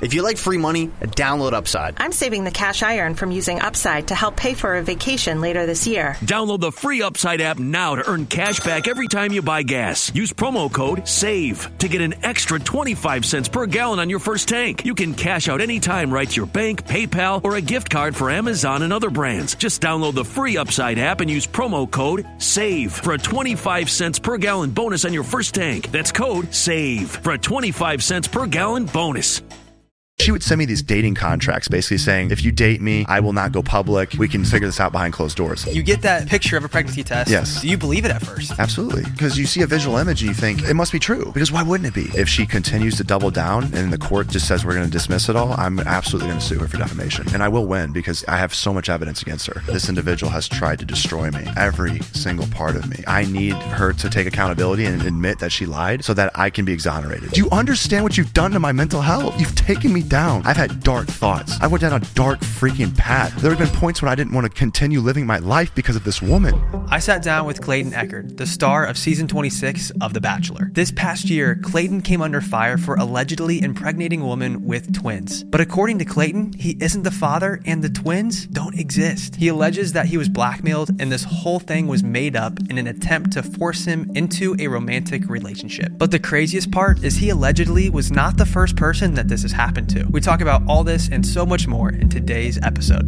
If you like free money, download Upside. I'm saving the cash I earn from using Upside to help pay for a vacation later this year. Download the free Upside app now to earn cash back every time you buy gas. Use promo code SAVE to get an extra 25 cents per gallon on your first tank. You can cash out anytime right to your bank, PayPal, or a gift card for Amazon and other brands. Just download the free Upside app and use promo code SAVE for a 25 cents per gallon bonus on your first tank. That's code SAVE for a 25 cents per gallon bonus. She would send me these dating contracts basically saying, if you date me, I will not go public. We can figure this out behind closed doors. You get that picture of a pregnancy test. Yes. Do you believe it at first? Absolutely. Because you see a visual image and you think, it must be true. Because why wouldn't it be? If she continues to double down and the court just says we're going to dismiss it all, I'm absolutely going to sue her for defamation. And I will win because I have so much evidence against her. This individual has tried to destroy me, every single part of me. I need her to take accountability and admit that she lied so that I can be exonerated. Do you understand what you've done to my mental health? You've taken me down. I've had dark thoughts. I went down a dark freaking path. There have been points when I didn't want to continue living my life because of this woman. I sat down with Clayton Echard, the star of season 26 of The Bachelor. This past year, Clayton came under fire for allegedly impregnating a woman with twins. But according to Clayton, he isn't the father and the twins don't exist. He alleges that he was blackmailed and this whole thing was made up in an attempt to force him into a romantic relationship. But the craziest part is he allegedly was not the first person that this has happened to. We talk about all this and so much more in today's episode.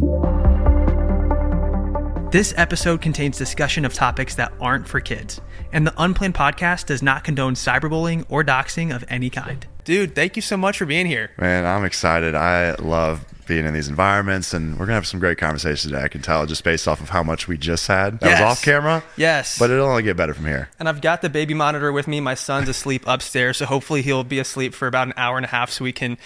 This episode contains discussion of topics that aren't for kids, and the Unplanned Podcast does not condone cyberbullying or doxing of any kind. Dude, thank you so much for being here. Man, I'm excited. I love being in these environments, and we're going to have some great conversations today. I can tell just based off of how much we just had. That was off camera. Yes. But it'll only get better from here. And I've got the baby monitor with me. My son's asleep upstairs, so hopefully he'll be asleep for about an hour and a half so we can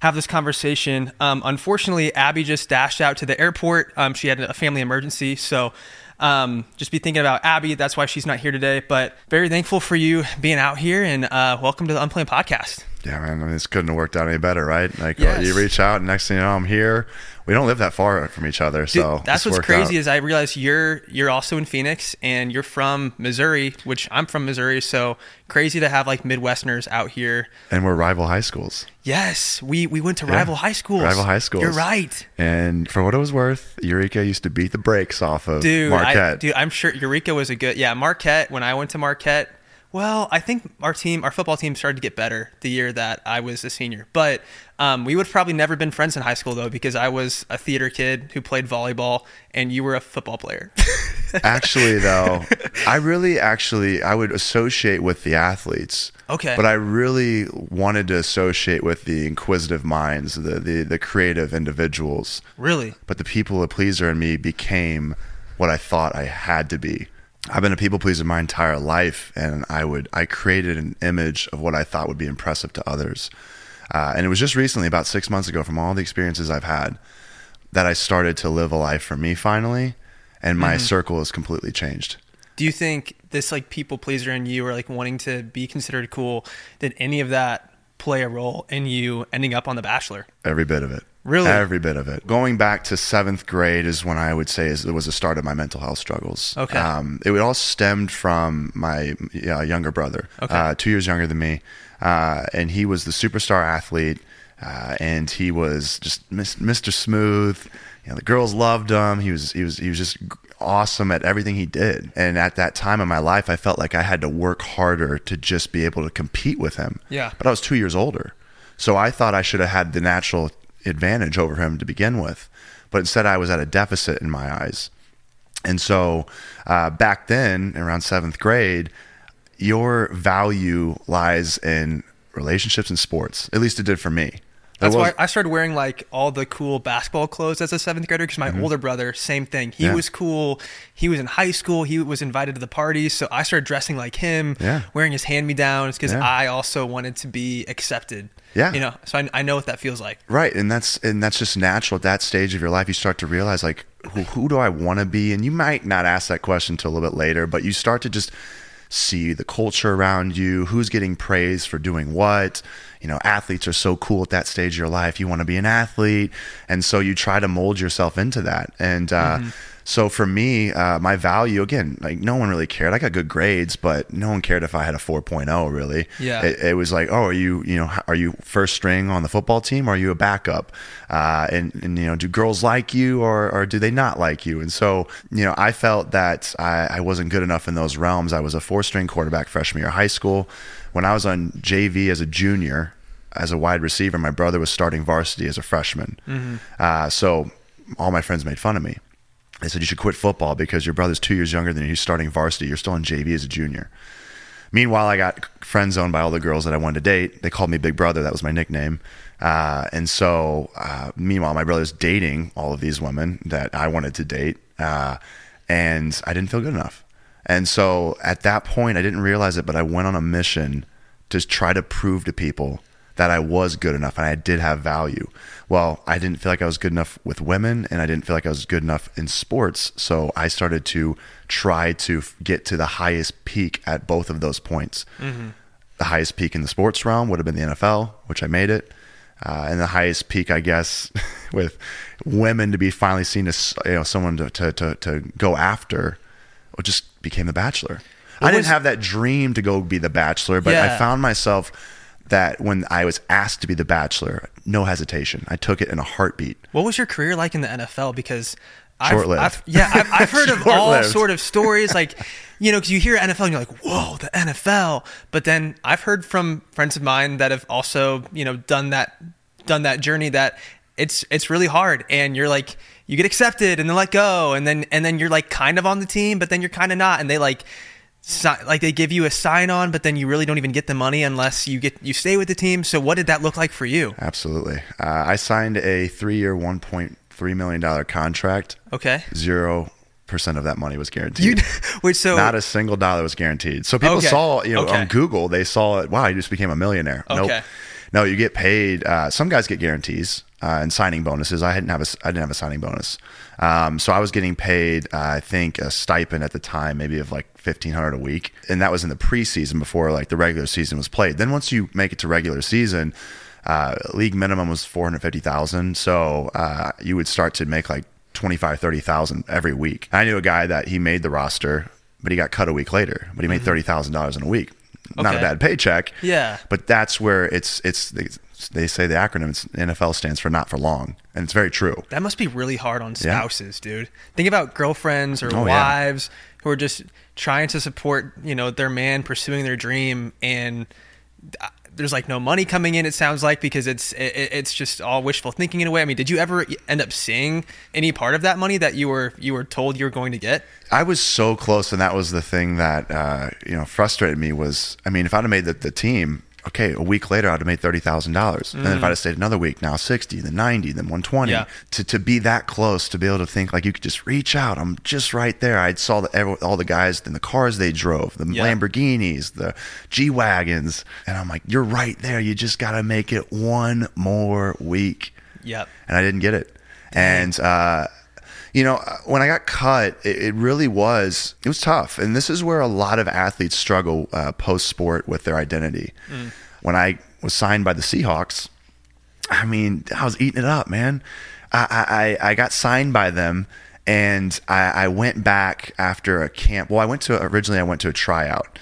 have this conversation. Unfortunately, Abby just dashed out to the airport. She had a family emergency. So just be thinking about Abby. That's why she's not here today. But very thankful for you being out here, and welcome to the Unplanned Podcast. Yeah, man. I mean, this couldn't have worked out any better, right? Like, yes. You reach out, and next thing you know, I'm here. We don't live that far from each other, so dude, that's what's crazy out. Is I realized you're also in Phoenix, and you're from Missouri, which I'm from Missouri. So crazy to have like Midwesterners out here. And we're rival high schools. Yes, we went to rival high schools. Rival high schools. You're right. And for what it was worth, Eureka used to beat the brakes off of Marquette. I'm sure Eureka was a good. Yeah, Marquette. When I went to Marquette. Well, I think our football team started to get better the year that I was a senior. But we would have probably never been friends in high school, though, because I was a theater kid who played volleyball and you were a football player. Actually, though, I would associate with the athletes. Okay. But I really wanted to associate with the inquisitive minds, the creative individuals. Really? But the people pleaser in me became what I thought I had to be. I've been a people pleaser my entire life, and I created an image of what I thought would be impressive to others. And it was just recently, about 6 months ago, from all the experiences I've had, that I started to live a life for me finally, and my circle has completely changed. Do you think this like people pleaser in you, or like wanting to be considered cool, did any of that play a role in you ending up on The Bachelor? Every bit of it. Really? Every bit of it. Going back to 7th grade is when I would say it was the start of my mental health struggles. Okay. It all stemmed from my younger brother, 2 years younger than me. And he was the superstar athlete. And he was just Mr. Smooth. You know, the girls loved him. He was just awesome at everything he did. And at that time in my life, I felt like I had to work harder to just be able to compete with him. Yeah. But I was 2 years older. So I thought I should have had the natural advantage over him to begin with, but instead I was at a deficit in my eyes. And so back then, around 7th grade, your value lies in relationships and sports. At least it did for me. That's why I started wearing like all the cool basketball clothes as a seventh grader, because my older brother, same thing. He was cool. He was in high school. He was invited to the parties. So I started dressing like him, wearing his hand-me-downs, because I also wanted to be accepted. Yeah. You know, so I know what that feels like. Right. And that's just natural. At that stage of your life, you start to realize like, who do I want to be? And you might not ask that question until a little bit later, but you start to just see the culture around you, who's getting praised for doing what. You know, athletes are so cool at that stage of your life. You want to be an athlete. And so you try to mold yourself into that. And so for me, my value, again, like no one really cared. I got good grades, but no one cared if I had a 4.0 really. Yeah. It was like, oh, are you first string on the football team? Or are you a backup? And you know, do girls like you or do they not like you? And so, you know, I felt that I wasn't good enough in those realms. I was a 4-string quarterback freshman year of high school. When I was on JV as a junior, as a wide receiver, my brother was starting varsity as a freshman. So all my friends made fun of me. They said, you should quit football because your brother's 2 years younger than you. He's starting varsity. You're still on JV as a junior. Meanwhile, I got friend zoned by all the girls that I wanted to date. They called me Big Brother. That was my nickname. And so meanwhile, my brother's dating all of these women that I wanted to date. And I didn't feel good enough. And so at that point, I didn't realize it, but I went on a mission to try to prove to people that I was good enough and I did have value. Well, I didn't feel like I was good enough with women and I didn't feel like I was good enough in sports. So I started to try to get to the highest peak at both of those points. The highest peak in the sports realm would have been the NFL, which I made it. And the highest peak, I guess, with women to be finally seen as, you know, someone to go after, or just became The Bachelor. I didn't have that dream to go be The Bachelor, but I found myself that when I was asked to be The Bachelor, no hesitation. I took it in a heartbeat. What was your career like in the NFL? Because I've heard of all sort of stories, like, you know, because you hear NFL and you're like, whoa, the NFL. But then I've heard from friends of mine that have also, you know, done that journey, that it's really hard, and you're like, you get accepted and then let go, and then you're like kind of on the team, but then you're kind of not, and they they give you a sign on, but then you really don't even get the money unless you stay with the team. So what did that look like for you? Absolutely. I signed a 3-year, $1.3 million contract. Okay. 0% of that money was guaranteed. Not a single dollar was guaranteed. So people saw, you know, on Google, they saw it. Wow, you just became a millionaire. Okay. Nope. No, you get paid. Some guys get guarantees and signing bonuses. I didn't have a signing bonus. So I was getting paid, I think, a stipend at the time, maybe of like $1,500 a week. And that was in the preseason before like the regular season was played. Then once you make it to regular season, league minimum was $450,000. So you would start to make like $25,000-$30,000 every week. I knew a guy that he made the roster, but he got cut a week later, but he made $30,000 in a week. Not a bad paycheck. Yeah. But that's where it's they say the acronym, it's NFL stands for not for long. And it's very true. That must be really hard on spouses, dude. Think about girlfriends or wives who are just trying to support, you know, their man pursuing their dream, and there's like no money coming in, it sounds like, because it's just all wishful thinking in a way. I mean, did you ever end up seeing any part of that money that you were told you were going to get? I was so close, and that was the thing that you know, frustrated me was, I mean, if I'd have made the team, okay, a week later I'd have made $30,000. And then if I'd have stayed another week, now 60, then 90, then 120. Yeah. To be that close, to be able to think like you could just reach out, I'm just right there. I saw all the guys in the cars they drove, the Lamborghinis, the G-Wagons. And I'm like, you're right there. You just got to make it one more week. Yep. And I didn't get it. And, you know, when I got cut, it really was, it was tough. And this is where a lot of athletes struggle post-sport with their identity. When I was signed by the Seahawks, I mean, I was eating it up, man. I got signed by them, and I went back after a camp. Well, I went to a tryout.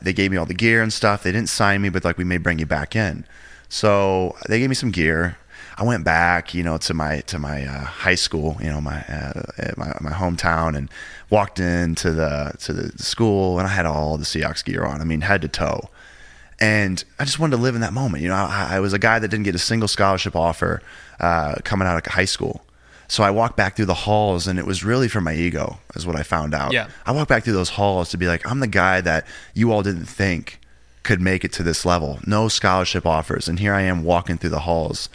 They gave me all the gear and stuff. They didn't sign me, but like, we may bring you back in. So they gave me some gear. I went back, you know, to my high school, you know, my hometown, and walked into the school, and I had all the Seahawks gear on. I mean, head to toe, and I just wanted to live in that moment. You know, I was a guy that didn't get a single scholarship offer coming out of high school, so I walked back through the halls, and it was really for my ego, is what I found out. Yeah. I walked back through those halls to be like, I'm the guy that you all didn't think could make it to this level. No scholarship offers. And here I am walking through the halls,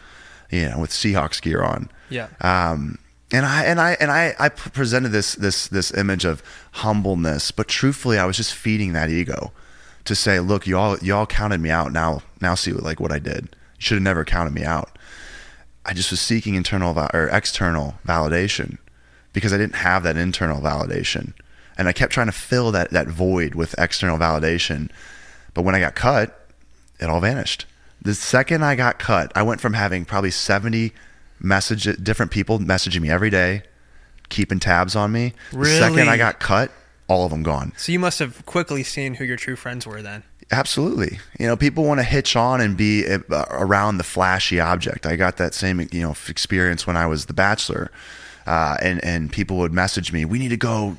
you know, with Seahawks gear on. Yeah. And I presented this image of humbleness, but truthfully, I was just feeding that ego to say, look, y'all counted me out. Now see what I did. You should have never counted me out. I just was seeking external validation because I didn't have that internal validation. And I kept trying to fill that void with external validation. But when I got cut, it all vanished. The second I got cut, I went from having probably 70 different people messaging me every day, keeping tabs on me. Really? The second I got cut, all of them gone. So you must have quickly seen who your true friends were then. Absolutely. You know, people want to hitch on and be around the flashy object. I got that same, experience when I was The Bachelor, and people would message me, we need to go,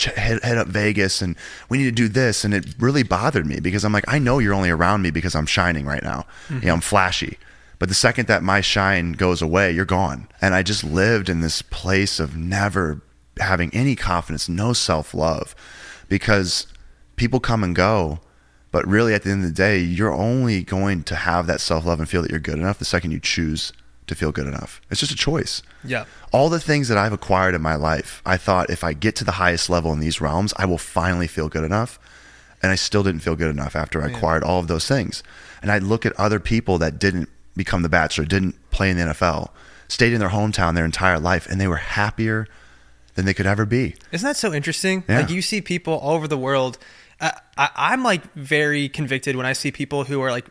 head up Vegas, and we need to do this. And it really bothered me because I'm like, I know you're only around me because I'm shining right now. Mm-hmm. I'm flashy. But the second that my shine goes away, you're gone. And I just lived in this place of never having any confidence, no self-love, because people come and go. But really, at the end of the day, you're only going to have that self-love and feel that you're good enough the second you choose to feel good enough. It's just a choice. Yeah. All the things that I've acquired in my life, I thought if I get to the highest level in these realms, I will finally feel good enough. And I still didn't feel good enough after I acquired all of those things. And I look at other people that didn't become The Bachelor, didn't play in the NFL, stayed in their hometown their entire life, and they were happier than they could ever be. Isn't that so interesting? Yeah. Like, you see people all over the world. I'm like very convicted when I see people who are like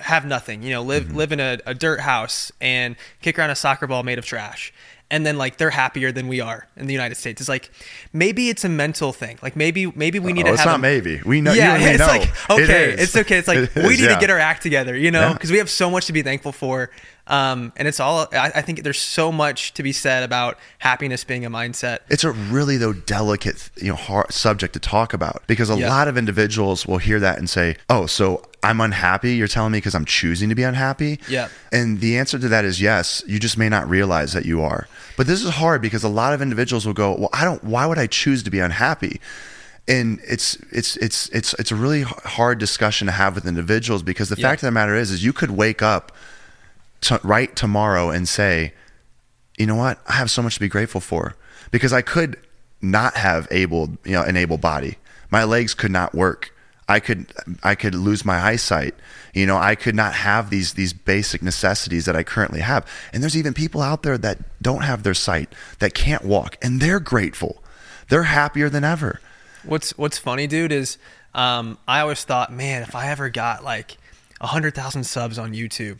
have nothing, live in a dirt house and kick around a soccer ball made of trash. And then they're happier than we are in the United States. It's like, maybe it's a mental thing. Like maybe we need to have we know. Yeah, it's know. Like, okay, it is. It's okay. It's like, it is, we need to get our act together, because we have so much to be thankful for. And it's all, I think there's so much to be said about happiness being a mindset. It's a really delicate, hard subject to talk about, because a lot of individuals will hear that and say, oh, so I'm unhappy. You're telling me because I'm choosing to be unhappy. Yeah. And the answer to that is yes. You just may not realize that you are. But this is hard because a lot of individuals will go, well, why would I choose to be unhappy? And it's a really hard discussion to have with individuals, because the fact of the matter is you could wake up right tomorrow and say, you know what? I have so much to be grateful for, because I could not have an able body. My legs could not work. I could lose my eyesight. I could not have these basic necessities that I currently have. And there's even people out there that don't have their sight, that can't walk, and they're grateful. They're happier than ever. What's funny, dude, is I always thought, man, if I ever got 100,000 subs on YouTube,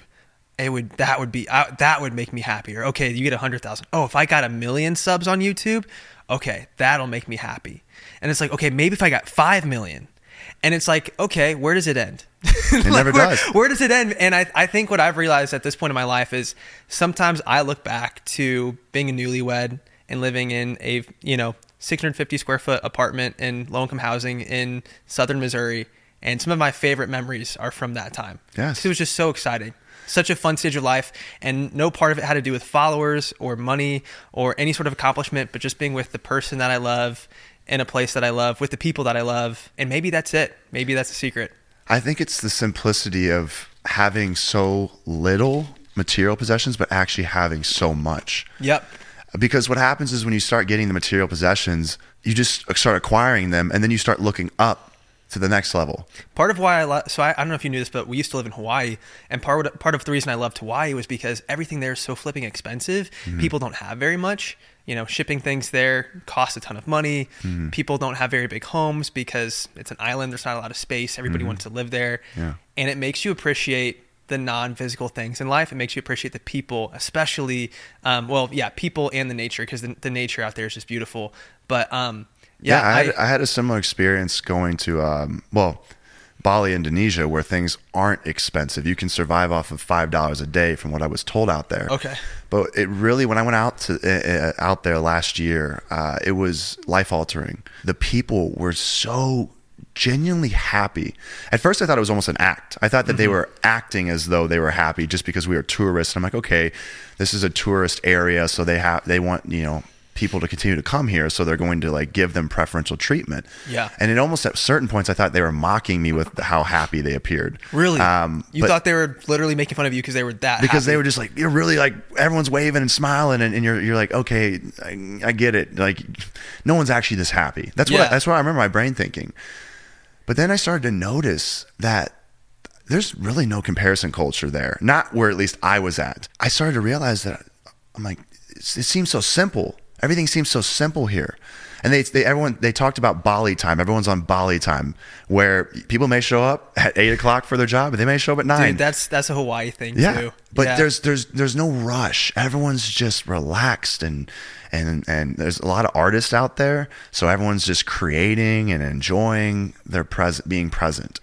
that would make me happier. Okay, you get 100,000. Oh, if I got 1 million subs on YouTube, okay, that'll make me happy. And it's like, okay, maybe if I got 5 million. And it's like, okay, where does it end? It never does. Where does it end? And I think what I've realized at this point in my life is sometimes I look back to being a newlywed and living in a 650 square foot apartment in low income housing in southern Missouri, and some of my favorite memories are from that time. Yes, it was just so exciting. Such a fun stage of life, and no part of it had to do with followers or money or any sort of accomplishment, but just being with the person that I love, in a place that I love, with the people that I love. And maybe that's it. Maybe that's the secret. I think it's the simplicity of having so little material possessions, but actually having so much. Yep. Because what happens is when you start getting the material possessions, you just start acquiring them, and then you start looking up to the next level. Part of why I don't know if you knew this, but we used to live in Hawaii, and part of the reason I loved Hawaii was because everything there is so flipping expensive. Mm-hmm. People don't have very much. Shipping things there costs a ton of money. Mm-hmm. People don't have very big homes because it's an island. There's not a lot of space. Everybody wants to live there. Yeah. And it makes you appreciate the non-physical things in life. It makes you appreciate the people, especially, people and the nature, because the nature out there is just beautiful. But I had a similar experience going to, Bali, Indonesia, where things aren't expensive. You can survive off of $5 a day from what I was told out there. Okay. But it really, when I went out there last year, it was life altering. The people were so genuinely happy. At first I thought it was almost an act. I thought that they were acting as though they were happy just because we were tourists. And I'm like, okay, this is a tourist area. So they want, people to continue to come here, so they're going to like give them preferential treatment. Yeah. And it almost at certain points, I thought they were mocking me with how happy they appeared. Really? You thought they were literally making fun of you because they were that happy. They were just like, you're really like, everyone's waving and smiling, and you're like, okay, I get it. Like, no one's actually this happy. That's what I remember my brain thinking. But then I started to notice that there's really no comparison culture there. Not where at least I was at. I started to realize that I'm like, it seems so simple. Everything seems so simple here. And they talked about Bali time. Everyone's on Bali time, where people may show up at 8 o'clock for their job, and they may show up at 9. Dude, that's a Hawaii thing too. But there's no rush. Everyone's just relaxed, and there's a lot of artists out there, so everyone's just creating and enjoying their being present.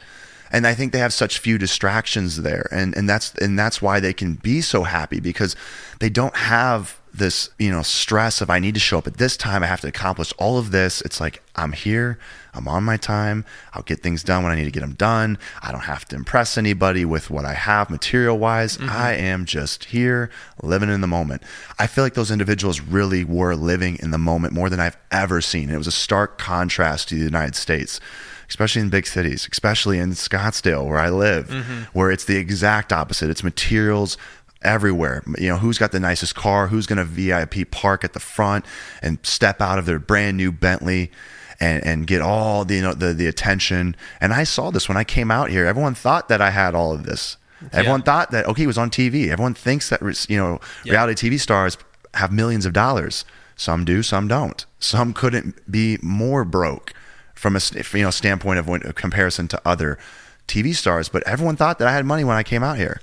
And I think they have such few distractions there, and that's why they can be so happy, because they don't have this, you know, stress of I need to show up at this time, I have to accomplish all of this. It's like, I'm here, I'm on my time, I'll get things done when I need to get them done. I don't have to impress anybody with what I have material wise. Mm-hmm. I am just here living in the moment. I feel like those individuals really were living in the moment more than I've ever seen. And it was a stark contrast to the United States, especially in big cities, especially in Scottsdale where I live, mm-hmm. where it's the exact opposite. It's materials everywhere. You know, who's got the nicest car, who's going to VIP park at the front and step out of their brand new Bentley and get all the, you know, the attention. And I saw this when I came out here. Everyone thought that I had all of this. Everyone thought that, okay, it was on TV. Everyone thinks that, you know, reality TV stars have millions of dollars. Some do, some don't. Some couldn't be more broke from a, you know, standpoint of a comparison to other TV stars. But everyone thought that I had money when I came out here.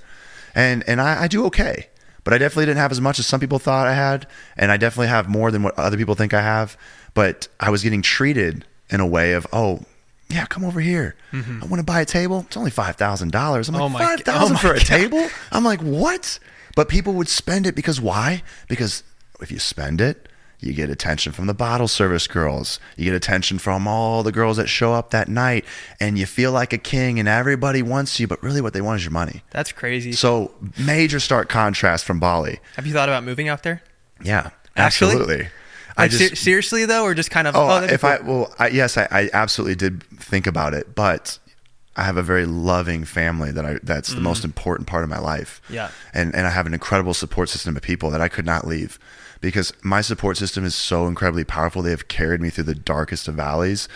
And I do okay, but I definitely didn't have as much as some people thought I had. And I definitely have more than what other people think I have. But I was getting treated in a way of, oh, yeah, come over here. Mm-hmm. I want to buy a table. It's only $5,000. I'm like, $5,000 for a table? I'm like, what? But people would spend it because why? Because if you spend it, you get attention from the bottle service girls. You get attention from all the girls that show up that night, and you feel like a king and everybody wants you, but really what they want is your money. That's crazy. So major stark contrast from Bali. Have you thought about moving out there? Yeah, absolutely. Like, I just, seriously though, or just kind of... Yes, I absolutely did think about it, but I have a very loving family that's the most important part of my life. Yeah. And I have an incredible support system of people that I could not leave, because my support system is so incredibly powerful. They have carried me through the darkest of valleys.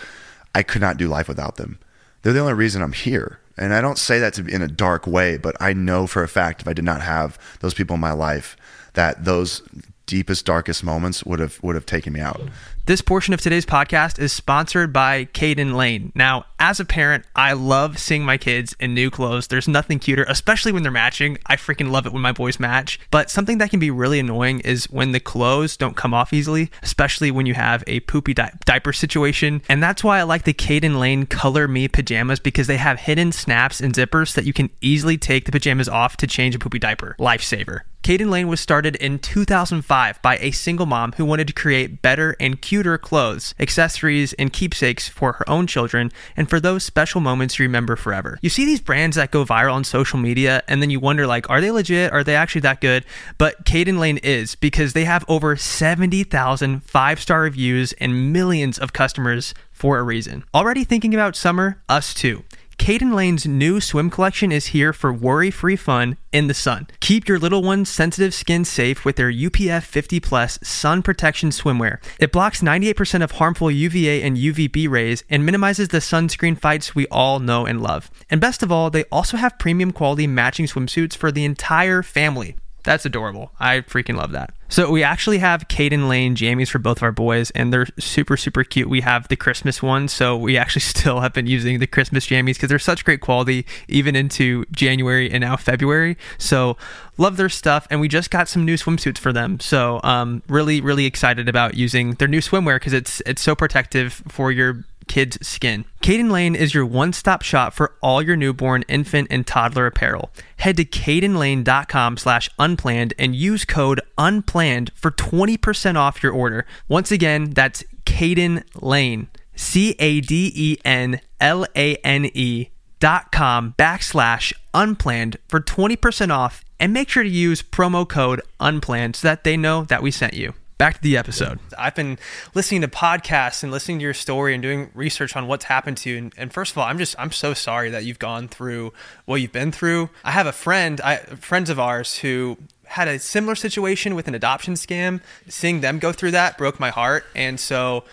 I could not do life without them. They're the only reason I'm here. And I don't say that to be in a dark way, but I know for a fact if I did not have those people in my life, that those deepest, darkest moments would have taken me out. This portion of today's podcast is sponsored by Caden Lane. Now, as a parent, I love seeing my kids in new clothes. There's nothing cuter, especially when they're matching. I freaking love it when my boys match. But something that can be really annoying is when the clothes don't come off easily, especially when you have a poopy diaper situation. And that's why I like the Caden Lane Color Me pajamas, because they have hidden snaps and zippers that you can easily take the pajamas off to change a poopy diaper. Lifesaver. Caden Lane was started in 2005 by a single mom who wanted to create better and cuter clothes, accessories, and keepsakes for her own children, and for those special moments you remember forever. You see these brands that go viral on social media, and then you wonder, like, are they legit? Are they actually that good? But Caden Lane is, because they have over 70,000 five-star reviews and millions of customers for a reason. Already thinking about summer? Us too. Caden Lane's new swim collection is here for worry-free fun in the sun. Keep your little one's sensitive skin safe with their UPF 50+ sun protection swimwear. It blocks 98% of harmful UVA and UVB rays and minimizes the sunscreen fights we all know and love. And best of all, they also have premium quality matching swimsuits for the entire family. That's adorable. I freaking love that. So we actually have Caden Lane jammies for both of our boys, and they're super, super cute. We have the Christmas one, so we actually still have been using the Christmas jammies because they're such great quality even into January and now February. So love their stuff, and we just got some new swimsuits for them. So really, really excited about using their new swimwear because it's so protective for your kids' skin. Caden Lane is your one-stop shop for all your newborn, infant, and toddler apparel. Head to cadenlane.com/unplanned and use code unplanned for 20% off your order. Once again, that's Caden Lane, CADENLANE.com/unplanned for 20% off, and make sure to use promo code unplanned so that they know that we sent you. Back to the episode. I've been listening to podcasts and listening to your story and doing research on what's happened to you. And first of all, I'm so sorry that you've gone through what you've been through. I have a friend, friends of ours who had a similar situation with an adoption scam. Seeing them go through that broke my heart. And so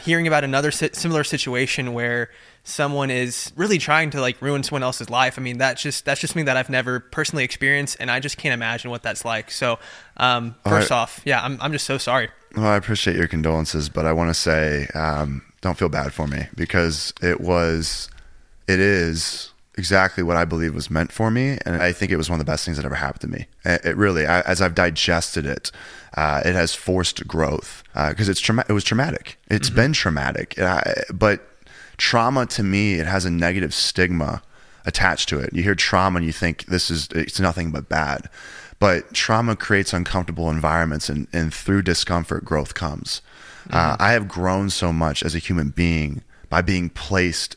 hearing about another similar situation where someone is really trying to like ruin someone else's life. I mean, that's just something that I've never personally experienced, and I just can't imagine what that's like. So, first off, yeah, I'm just so sorry. Well, I appreciate your condolences, but I want to say, don't feel bad for me, because it is exactly what I believe was meant for me, and I think it was one of the best things that ever happened to me. It really, as I've digested it, it has forced growth because it was traumatic. It's been traumatic, but trauma, to me, it has a negative stigma attached to it. You hear trauma and you think it's nothing but bad. But trauma creates uncomfortable environments, and through discomfort, growth comes. I have grown so much as a human being by being placed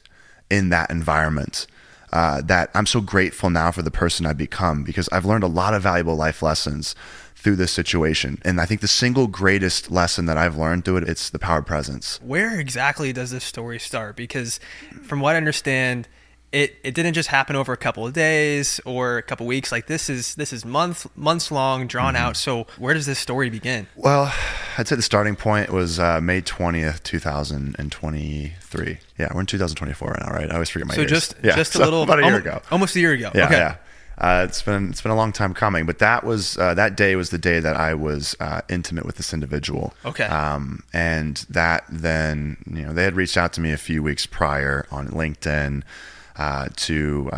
in that environment that I'm so grateful now for the person I've become, because I've learned a lot of valuable life lessons through this situation. And I think the single greatest lesson that I've learned through it, it's the power of presence. Where exactly does this story start? Because from what I understand, it didn't just happen over a couple of days or a couple of weeks. Like this is months long, drawn out. So where does this story begin? Well, I'd say the starting point was May 20th, 2023. Yeah, we're in 2024 right now, right? I always forget my years. About a year ago. Almost a year ago. Yeah, okay. Yeah. It's been a long time coming, but that was that day was the day that I was intimate with this individual. Okay. And that then, you know, they had reached out to me a few weeks prior on LinkedIn to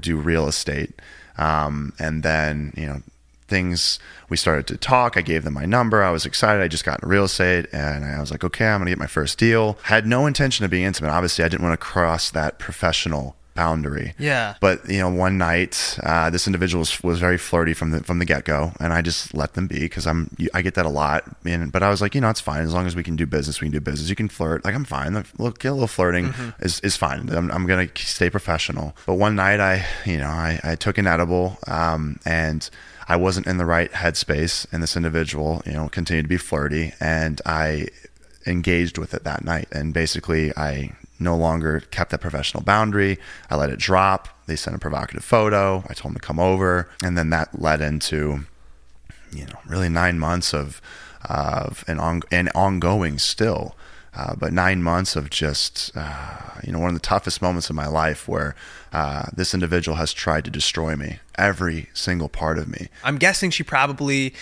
do real estate, and then, you know, we started to talk. I gave them my number. I was excited. I just got into real estate, and I was like, okay, I'm gonna get my first deal. Had no intention of being intimate. Obviously, I didn't want to cross that professional boundary. Yeah. But, you know, one night, this individual was very flirty from the get-go, and I just let them be, because I get that a lot. But I was like, you know, it's fine. As long as we can do business, you can flirt. Like, I'm fine. A little flirting is fine. I'm going to stay professional. But one night I took an edible, and I wasn't in the right headspace, and this individual, you know, continued to be flirty, and I engaged with it that night. And basically I no longer kept that professional boundary. I let it drop. They sent a provocative photo. I told them to come over. And then that led into, you know, really 9 months of an ongoing still, but 9 months of just, you know, one of the toughest moments of my life, where this individual has tried to destroy me, every single part of me. I'm guessing she probably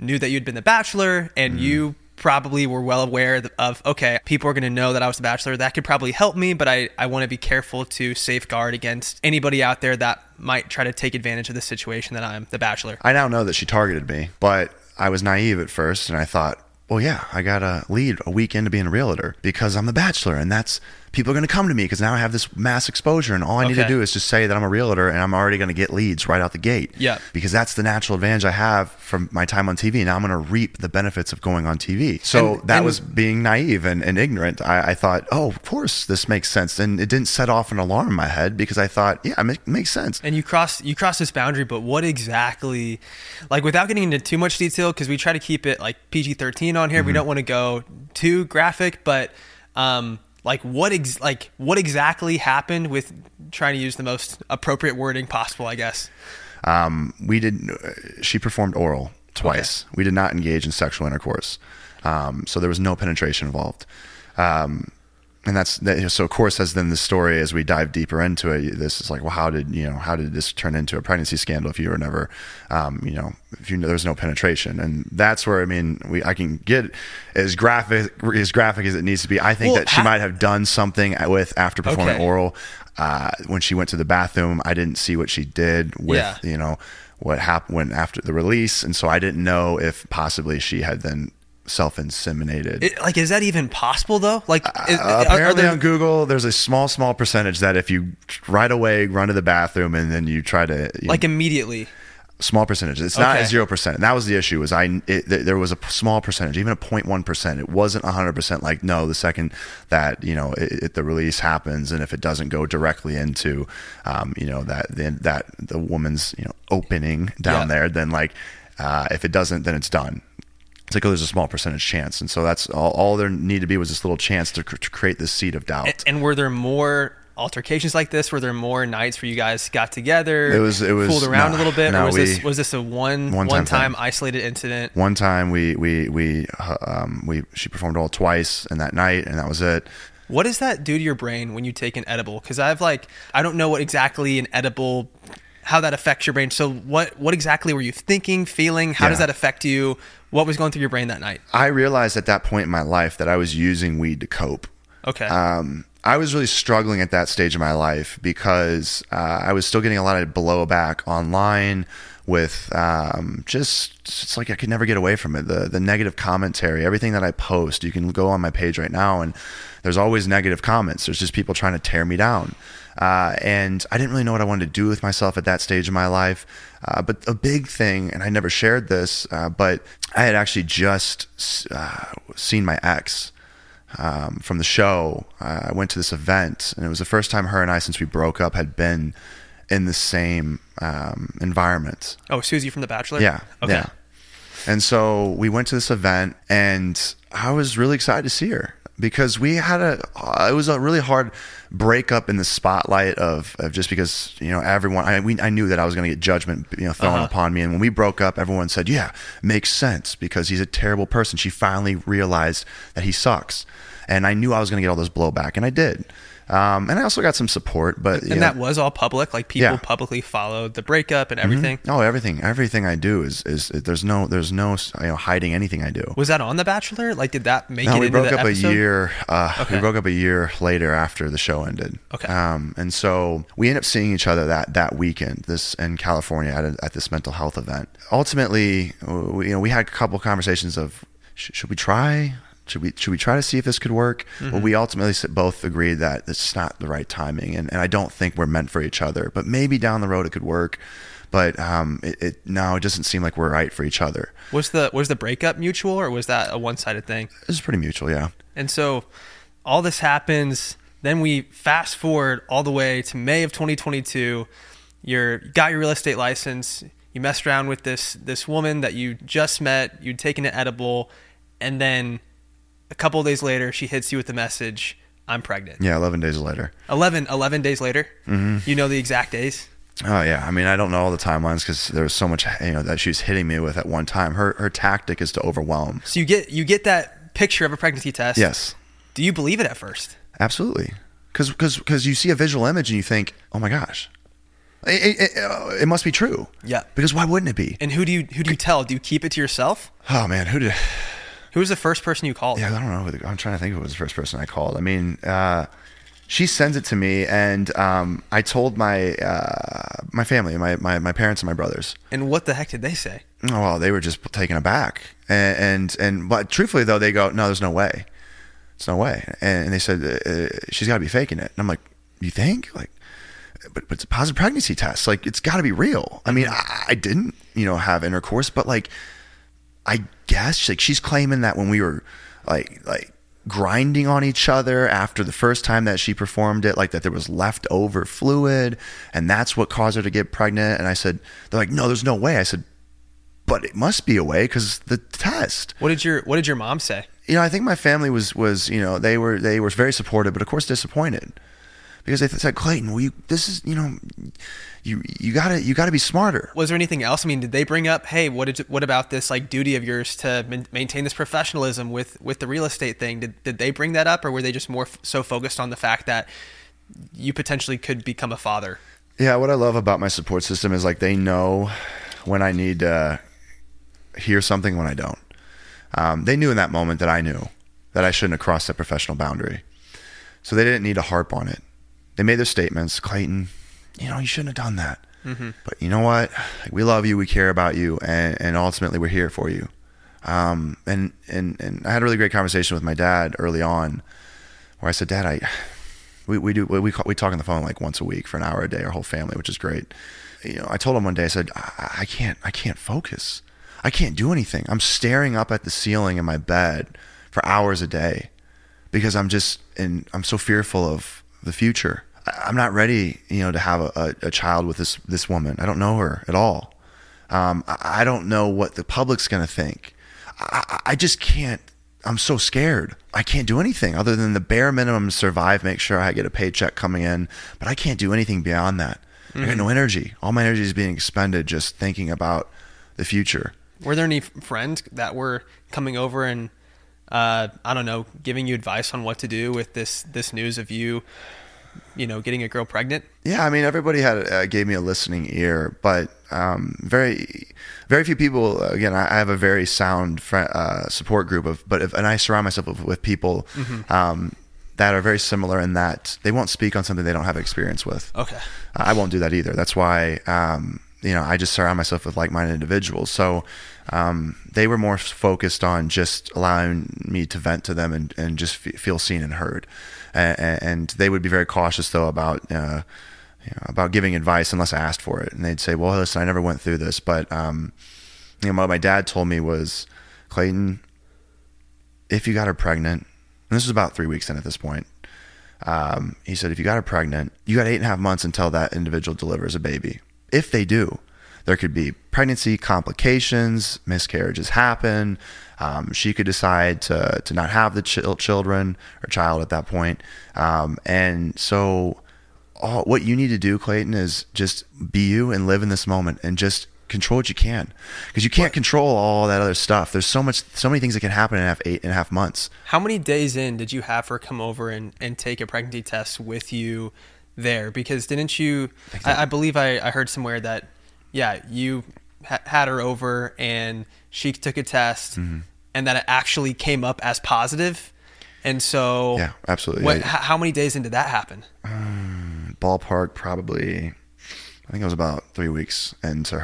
knew that you'd been The Bachelor, and you probably were well aware of, okay, people are going to know that I was The Bachelor. That could probably help me, but I want to be careful to safeguard against anybody out there that might try to take advantage of the situation that I'm The Bachelor. I now know that she targeted me, but I was naive at first, and I thought, well, yeah, I got to lead a week into being a realtor because I'm The Bachelor, and that's people are going to come to me because now I have this mass exposure, and all I need to do is just say that I'm a realtor, and I'm already going to get leads right out the gate. Yeah, because that's the natural advantage I have from my time on TV. Now I'm going to reap the benefits of going on TV. So that was being naive and ignorant. I thought, oh, of course this makes sense, and it didn't set off an alarm in my head because I thought, yeah, it makes sense. And you cross this boundary, but what exactly? Like, without getting into too much detail, because we try to keep it like PG-13 on here. We don't want to go too graphic, but like what exactly happened, with trying to use the most appropriate wording possible, I guess. She performed oral twice. Okay. We did not engage in sexual intercourse. So there was no penetration involved. And so of course, as then the story, as we dive deeper into it, this is like, well, how did this turn into a pregnancy scandal if you were never, there's no penetration? And that's where, I can get as graphic as it needs to be. I think that she might have done something with, after performing oral, when she went to the bathroom. I didn't see what she did with, you know, what happened after the release. And so I didn't know if possibly she had then self-inseminated. Is that even possible, though? Like, apparently on Google, there's a small percentage that if you right away run to the bathroom and then you try to immediately. Small percentage. It's not at 0%. And that was the issue. Was there was a small percentage, even a 0.1%. It wasn't 100%. Like, no, the second that, you know, the release happens, and if it doesn't go directly into, you know, that the woman's, you know, opening down there, then if it doesn't, then it's done. it's like, oh, there's a small percentage chance. And so that's all there needed to be was this little chance to create this seed of doubt. And were there more altercations like this? Were there more nights where you guys got together, it was fooled around a little bit? Or was this a one-time isolated incident? One time she performed all twice in that night, and that was it. What does that do to your brain when you take an edible? Because I don't know what exactly an edible, how that affects your brain. So what exactly were you thinking, feeling? How does that affect you? What was going through your brain that night? I realized at that point in my life that I was using weed to cope. Okay. I was really struggling at that stage of my life because I was still getting a lot of blowback online with it's like I could never get away from it. The negative commentary, everything that I post, you can go on my page right now and there's always negative comments. There's just people trying to tear me down. And I didn't really know what I wanted to do with myself at that stage of my life. But a big thing, and I never shared this, but I had actually just seen my ex from the show. I went to this event, and it was the first time her and I, since we broke up, had been in the same environment. Oh, Susie from The Bachelor? Yeah. Okay. Yeah. And so we went to this event, and I was really excited to see her. Because we had it was a really hard breakup in the spotlight of just because, you know, everyone, I knew that I was going to get judgment, you know, thrown upon me. And when we broke up, everyone said, yeah, makes sense because he's a terrible person. She finally realized that he sucks. And I knew I was going to get all this blowback, and I did. And I also got some support, but that was all public. Like people publicly followed the breakup and everything. Mm-hmm. Oh, everything I do is there's no hiding anything I do. Was that on The Bachelor? Like, did that make it into the episode? We broke up a year later after the show ended. Okay. And so we ended up seeing each other that weekend, this in California at this mental health event. Ultimately, we had a couple conversations of should we try? Should we try to see if this could work? Mm-hmm. Well, we ultimately both agreed that it's not the right timing, and I don't think we're meant for each other. But maybe down the road it could work. But it doesn't seem like we're right for each other. Was the breakup mutual, or was that a one-sided thing? It was pretty mutual, yeah. And so all this happens. Then we fast forward all the way to May of 2022. You got your real estate license. You messed around with this woman that you just met. You'd taken an edible, and then a couple of days later, she hits you with the message, I'm pregnant. Yeah, 11 days later. 11 days later? Mm-hmm. You know the exact days? Oh, yeah. I mean, I don't know all the timelines because there was so much that she was hitting me with at one time. Her tactic is to overwhelm. So you get that picture of a pregnancy test. Yes. Do you believe it at first? Absolutely. Because you see a visual image and you think, oh my gosh. It must be true. Yeah. Because why wouldn't it be? And who do you tell? Do you keep it to yourself? Oh, man. Who was the first person you called? Yeah, I don't know. I'm trying to think who was the first person I called. I mean, she sends it to me, and I told my family, my parents and my brothers. And what the heck did they say? Oh, well, they were just taken aback. And but truthfully, though, they go, no, there's no way. It's no way. And they said, she's got to be faking it. And I'm like, you think? Like, but it's a positive pregnancy test. Like, it's got to be real. I mean, I didn't, have intercourse, but like, I guess like she's claiming that when we were like grinding on each other after the first time that she performed it, like that there was leftover fluid and that's what caused her to get pregnant. And I said, they're like, no, there's no way. I said, but it must be a way because the test. What did your mom say? I think my family was they were very supportive, but of course disappointed because they said, Clayton, you gotta be smarter. Was there anything else? I mean, did they bring up, hey, what about this like duty of yours to maintain this professionalism with the real estate thing? Did they bring that up, or were they just more so focused on the fact that you potentially could become a father? Yeah, what I love about my support system is like they know when I need to hear something, when I don't. They knew in that moment that I knew that I shouldn't have crossed that professional boundary, so they didn't need to harp on it. They made their statements, Clayton. You shouldn't have done that. Mm-hmm. But you know what? We love you. We care about you. And ultimately, we're here for you. And I had a really great conversation with my dad early on where I said, Dad, we talk on the phone like once a week for an hour a day, our whole family, which is great. I told him one day, I said, I can't focus. I can't do anything. I'm staring up at the ceiling in my bed for hours a day because I'm so fearful of the future. I'm not ready, to have a child with this woman. I don't know her at all. I don't know what the public's going to think. I just can't. I'm so scared. I can't do anything other than the bare minimum to survive, make sure I get a paycheck coming in, but I can't do anything beyond that. Mm-hmm. I got no energy. All my energy is being expended just thinking about the future. Were there any friends that were coming over and, I don't know, giving you advice on what to do with this news of you, you know, getting a girl pregnant? Yeah. I mean, everybody had, gave me a listening ear, but, very, very few people. Again, I have a very sound support group and I surround myself with people, mm-hmm. That are very similar in that they won't speak on something they don't have experience with. Okay. I won't do that either. That's why, you know, I just surround myself with like-minded individuals. So, they were more focused on just allowing me to vent to them and just feel seen and heard. And they would be very cautious though about giving advice unless I asked for it. And they'd say, well, listen, I never went through this, but, you know, what my dad told me was, Clayton, if you got her pregnant, and this was about 3 weeks in at this point, he said, if you got her pregnant, you got 8.5 months until that individual delivers a baby. If they do, there could be pregnancy complications, miscarriages happen. She could decide to not have the child at that point. And so what you need to do, Clayton, is just be you and live in this moment and just control what you can, because you can't control all that other stuff. There's so many things that can happen in 8.5 months. How many days in did you have her come over and take a pregnancy test with you there? Because didn't you, I believe I heard somewhere that, yeah, you had her over and she took a test, mm-hmm. and that it actually came up as positive. And so, yeah, absolutely. How many days into that happen? Ballpark, probably, I think it was about 3 weeks into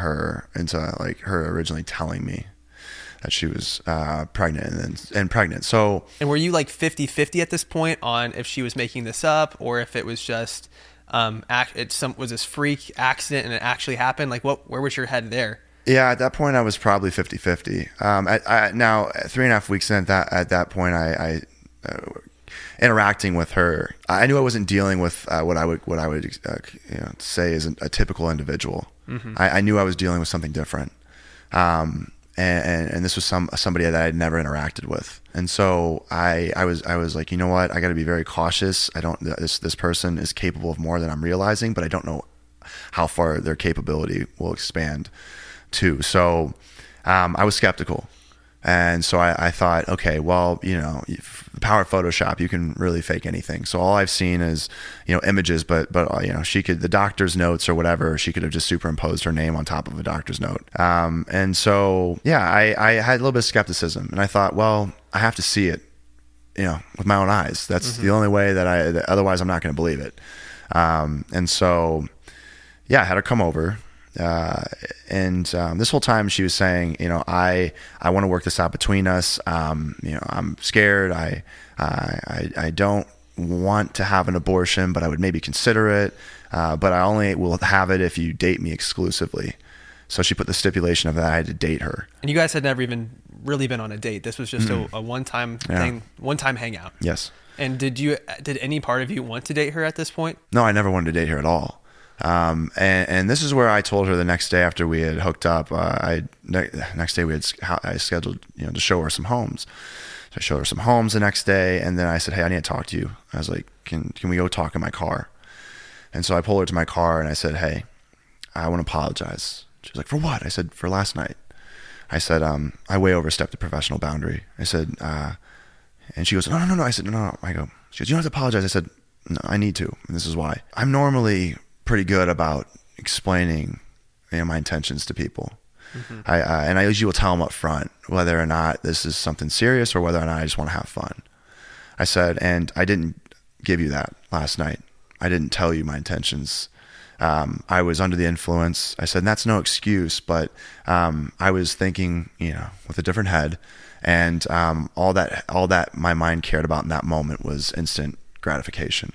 like her originally telling me that she was pregnant and pregnant. So, and were you like 50-50 at this point on if she was making this up or if it was just was this freak accident and it actually happened? Like, where was your head there? Yeah, at that point I was probably 50-50. Now 3.5 weeks in, at that point I interacting with her, I knew I wasn't dealing with what I would you know, say is a typical individual. Mm-hmm. I knew I was dealing with something different. And this was somebody that I had never interacted with, and so I was like, you know what, I got to be very cautious. This person is capable of more than I'm realizing, but I don't know how far their capability will expand to. So I was skeptical, and so I thought, okay, well, you know, the power of Photoshop, you can really fake anything. So all I've seen is, you know, images, but you know, the doctor's notes or whatever, she could have just superimposed her name on top of a doctor's note. And so, yeah, I had a little bit of skepticism, and I thought, well, I have to see it, you know, with my own eyes. That's mm-hmm. the only way that otherwise I'm not going to believe it. And so, yeah, I had her come over. This whole time she was saying, you know, I want to work this out between us. You know, I'm scared. I don't want to have an abortion, but I would maybe consider it. But I only will have it if you date me exclusively. So she put the stipulation of that I had to date her. And you guys had never even really been on a date. This was just a one-time thing, one-time hangout. Yes. And did any part of you want to date her at this point? No, I never wanted to date her at all. And this is where I told her the next day after we had hooked up, I scheduled, you know, to show her some homes. So I showed her some homes the next day. And then I said, hey, I need to talk to you. I was like, can we go talk in my car? And so I pulled her to my car and I said, hey, I want to apologize. She was like, for what? I said, for last night. I said, I way overstepped the professional boundary. I said, and she goes, no. I said, no. I go, she goes, you don't have to apologize. I said, no, I need to. And this is why. I'm normally pretty good about explaining, you know, my intentions to people. Mm-hmm. I usually will tell them up front whether or not this is something serious or whether or not I just want to have fun. I said, and I didn't give you that last night. I didn't tell you my intentions. I was under the influence. I said, and that's no excuse, but I was thinking, you know, with a different head, and all that my mind cared about in that moment was instant gratification,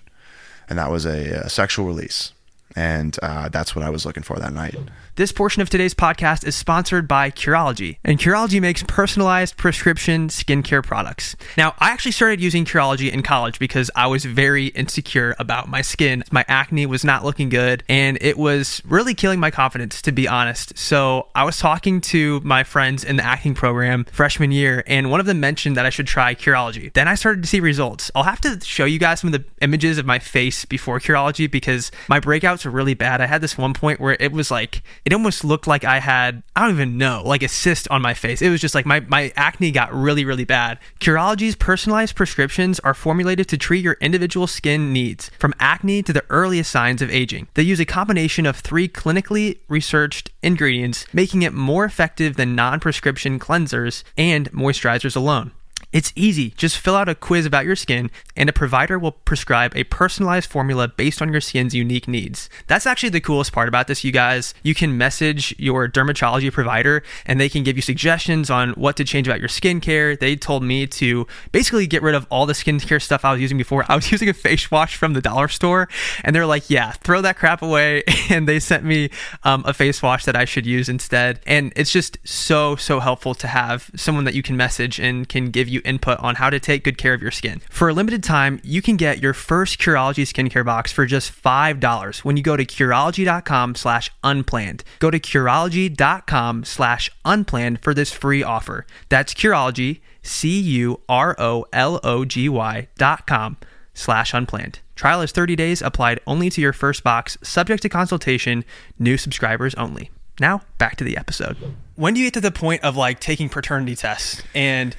and that was a sexual release. And that's what I was looking for that night. This portion of today's podcast is sponsored by Curology. And Curology makes personalized prescription skincare products. Now, I actually started using Curology in college because I was very insecure about my skin. My acne was not looking good, and it was really killing my confidence, to be honest. So I was talking to my friends in the acting program freshman year, and one of them mentioned that I should try Curology. Then I started to see results. I'll have to show you guys some of the images of my face before Curology because my breakouts are really bad. I had this one point where it was like, it almost looked like I had, I don't even know, like a cyst on my face. It was just like my acne got really, really bad. Curology's personalized prescriptions are formulated to treat your individual skin needs, from acne to the earliest signs of aging. They use a combination of 3 clinically researched ingredients, making it more effective than non-prescription cleansers and moisturizers alone. It's easy. Just fill out a quiz about your skin, and a provider will prescribe a personalized formula based on your skin's unique needs. That's actually the coolest part about this, you guys. You can message your dermatology provider, and they can give you suggestions on what to change about your skincare. They told me to basically get rid of all the skincare stuff I was using before. I was using a face wash from the dollar store, and they're like, yeah, throw that crap away, and they sent me a face wash that I should use instead. And it's just so, so helpful to have someone that you can message and can give you input on how to take good care of your skin. For a limited time, you can get your first Curology skincare box for just $5 when you go to Curology.com/unplanned. Go to Curology.com/unplanned for this free offer. That's Curology, Curology.com/unplanned. Trial is 30 days, applied only to your first box, subject to consultation, new subscribers only. Now, back to the episode. When do you get to the point of like taking paternity tests and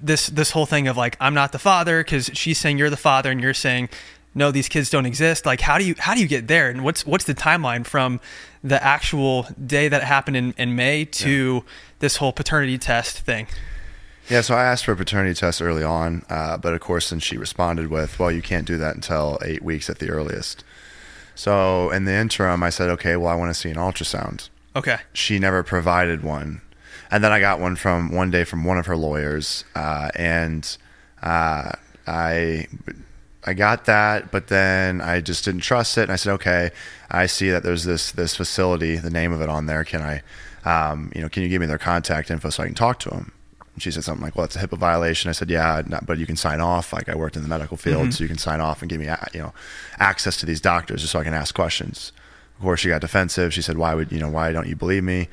this whole thing of like, I'm not the father, because she's saying you're the father and you're saying no, these kids don't exist? Like, how do you get there, and what's the timeline from the actual day that it happened in May to this whole paternity test thing? Yeah, so I asked for a paternity test early on, but of course then she responded with, well, you can't do that until 8 weeks at the earliest. So in the interim, I said, okay, well, I want to see an ultrasound. Okay. She never provided one. And then I got one from one day from one of her lawyers, and I got that, but then I just didn't trust it. And I said, okay, I see that there's this facility, the name of it on there. Can I, can you give me their contact info so I can talk to them? And she said something like, well, that's a HIPAA violation. I said, yeah, but you can sign off. Like, I worked in the medical field, mm-hmm. so you can sign off and give me, access to these doctors just so I can ask questions. Of course, she got defensive. She said, why don't you believe me?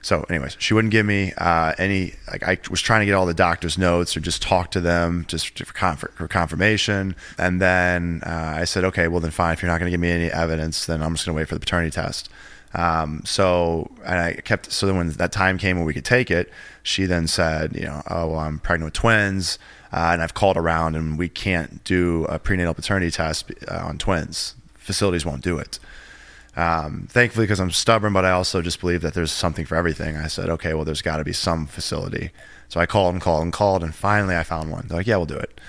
So anyways, she wouldn't give me any, like, I was trying to get all the doctor's notes or just talk to them just for confirmation. And then I said, okay, well then fine. If you're not going to give me any evidence, then I'm just going to wait for the paternity test. So then when that time came when we could take it, she then said, oh, well, I'm pregnant with twins, and I've called around and we can't do a prenatal paternity test on twins. Facilities won't do it. Thankfully, because I'm stubborn, but I also just believe that there's something for everything. I said, okay, well, there's got to be some facility. So I called, and finally I found one. They're like, yeah, we'll do it.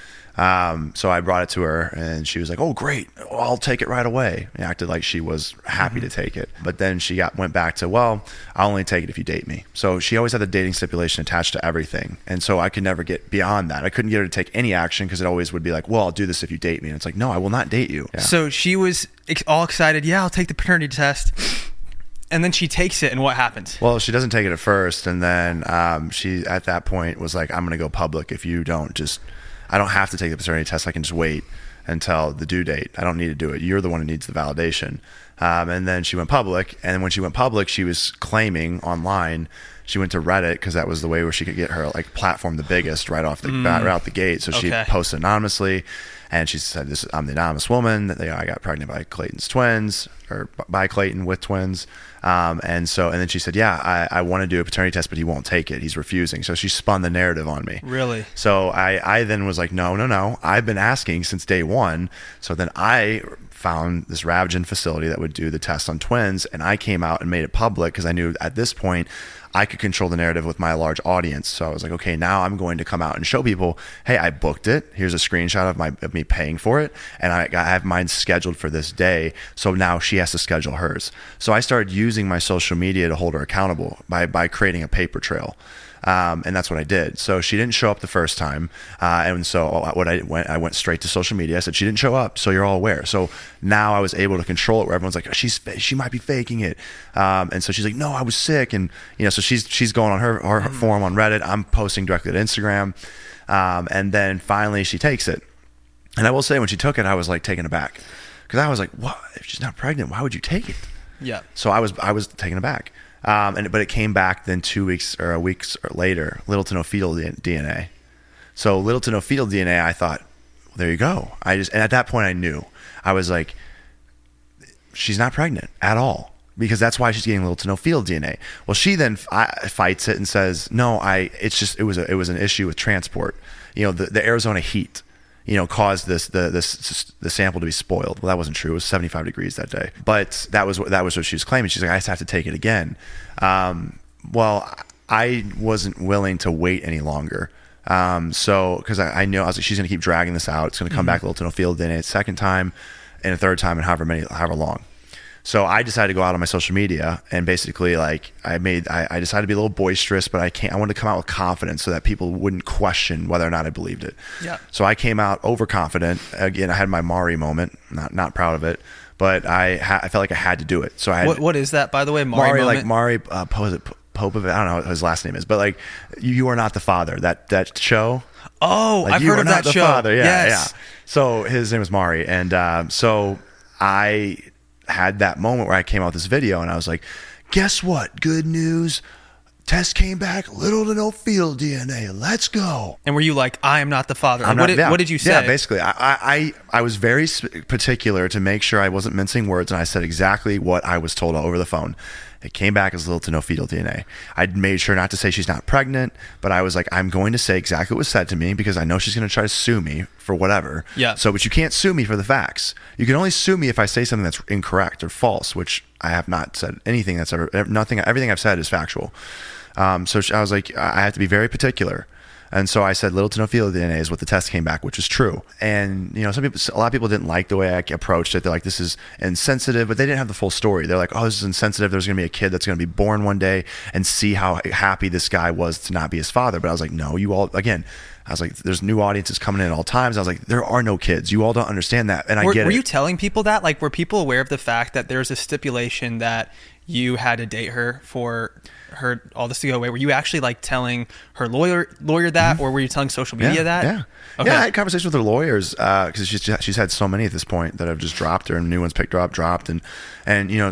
So I brought it to her, and she was like, oh, great. Oh, I'll take it right away. And acted like she was happy to take it. But then she went back to, well, I'll only take it if you date me. So she always had the dating stipulation attached to everything. And so I could never get beyond that. I couldn't get her to take any action because it always would be like, well, I'll do this if you date me. And it's like, no, I will not date you. Yeah. So she was all excited. Yeah, I'll take the paternity test. And then she takes it, and what happens? Well, she doesn't take it at first. And then she, at that point, was like, I'm going to go public if you don't just... I don't have to take the paternity test. I can just wait until the due date. I don't need to do it. You're the one who needs the validation. And then she went public. And when she went public, she was claiming online. She went to Reddit because that was the way where she could get her like platform the biggest right off the bat, right out the gate. So she posted anonymously, and she said, "This I'm the anonymous woman. I got pregnant by Clayton's twins, or by Clayton with twins." And then she said, yeah, I want to do a paternity test, but he won't take it. He's refusing. So she spun the narrative on me. Really? So I then was like, no. I've been asking since day one. So then I found this Ravgen facility that would do the test on twins. And I came out and made it public because I knew at this point I could control the narrative with my large audience. So I was like, okay, now I'm going to come out and show people, hey, I booked it. Here's a screenshot of me paying for it. And I have mine scheduled for this day. So now she has to schedule hers. So I started using my social media to hold her accountable by creating a paper trail. And that's what I did. So she didn't show up the first time. And so what I went straight to social media. I said, she didn't show up, so you're all aware. So now I was able to control it, where everyone's like, she might be faking it. And so she's like, no, I was sick. And so she's going on her forum on Reddit. I'm posting directly to Instagram. And then finally she takes it. And I will say, when she took it, I was like taken aback, because I was like, what? If she's not pregnant, why would you take it? Yeah. So I was taken aback. But it came back then 2 weeks or a week later, little to no fetal DNA. So little to no fetal DNA, I thought, well, there you go. And at that point I knew. I was like, she's not pregnant at all, because that's why she's getting little to no fetal DNA. Well, she then fights it and says, no, it was an issue with transport. The Arizona heat, caused the sample to be spoiled. Well, that wasn't true. It was 75 degrees that day. But that was what she was claiming. She's like, I just have to take it again. Well, I wasn't willing to wait any longer. So because I knew, I was like, she's going to keep dragging this out. It's going to come back a little to no field in a second time, and a third time, and however long. So I decided to go out on my social media, and basically, like, I decided to be a little boisterous, but I wanted to come out with confidence so that people wouldn't question whether or not I believed it. Yeah. So I came out overconfident. Again, I had my Mari moment. Not proud of it, but I felt like I had to do it. So I had, what is that, by the way? Mari moment? Like Mari Popovic. I don't know what his last name is, but like, you are not the father. That show. Oh, like, I've heard of that show. Father. Yeah, yes. Yeah. So his name is Mari, and so I had that moment where I came out with this video, and I was like, guess what? Good news. Test came back, little to no field DNA. Let's go. And were you like, I am not the father? What did you say? Yeah, basically, I was very particular to make sure I wasn't mincing words, and I said exactly what I was told over the phone. It came back as little to no fetal DNA. I made sure not to say she's not pregnant, but I was like, I'm going to say exactly what was said to me, because I know she's going to try to sue me for whatever. Yeah. So, but you can't sue me for the facts. You can only sue me if I say something that's incorrect or false, which I have not said anything that's everything I've said is factual. So I was like, I have to be very particular. And so I said, little to no fetal DNA is what the test came back, which was true. And a lot of people didn't like the way I approached it. They're like, this is insensitive, but they didn't have the full story. They're like, oh, this is insensitive. There's going to be a kid that's going to be born one day, and see how happy this guy was to not be his father. But I was like, no, I was like, there's new audiences coming in at all times. I was like, there are no kids. You all don't understand that. And I get it. Were you telling people that? Like, were people aware of the fact that there's a stipulation that you had to date her for her all this to go away? Were you actually like telling her lawyer that, or were you telling social media that? Yeah. Okay. Yeah, I had conversations with her lawyers, because she's had so many at this point that I've just dropped her, and new ones picked up, dropped, and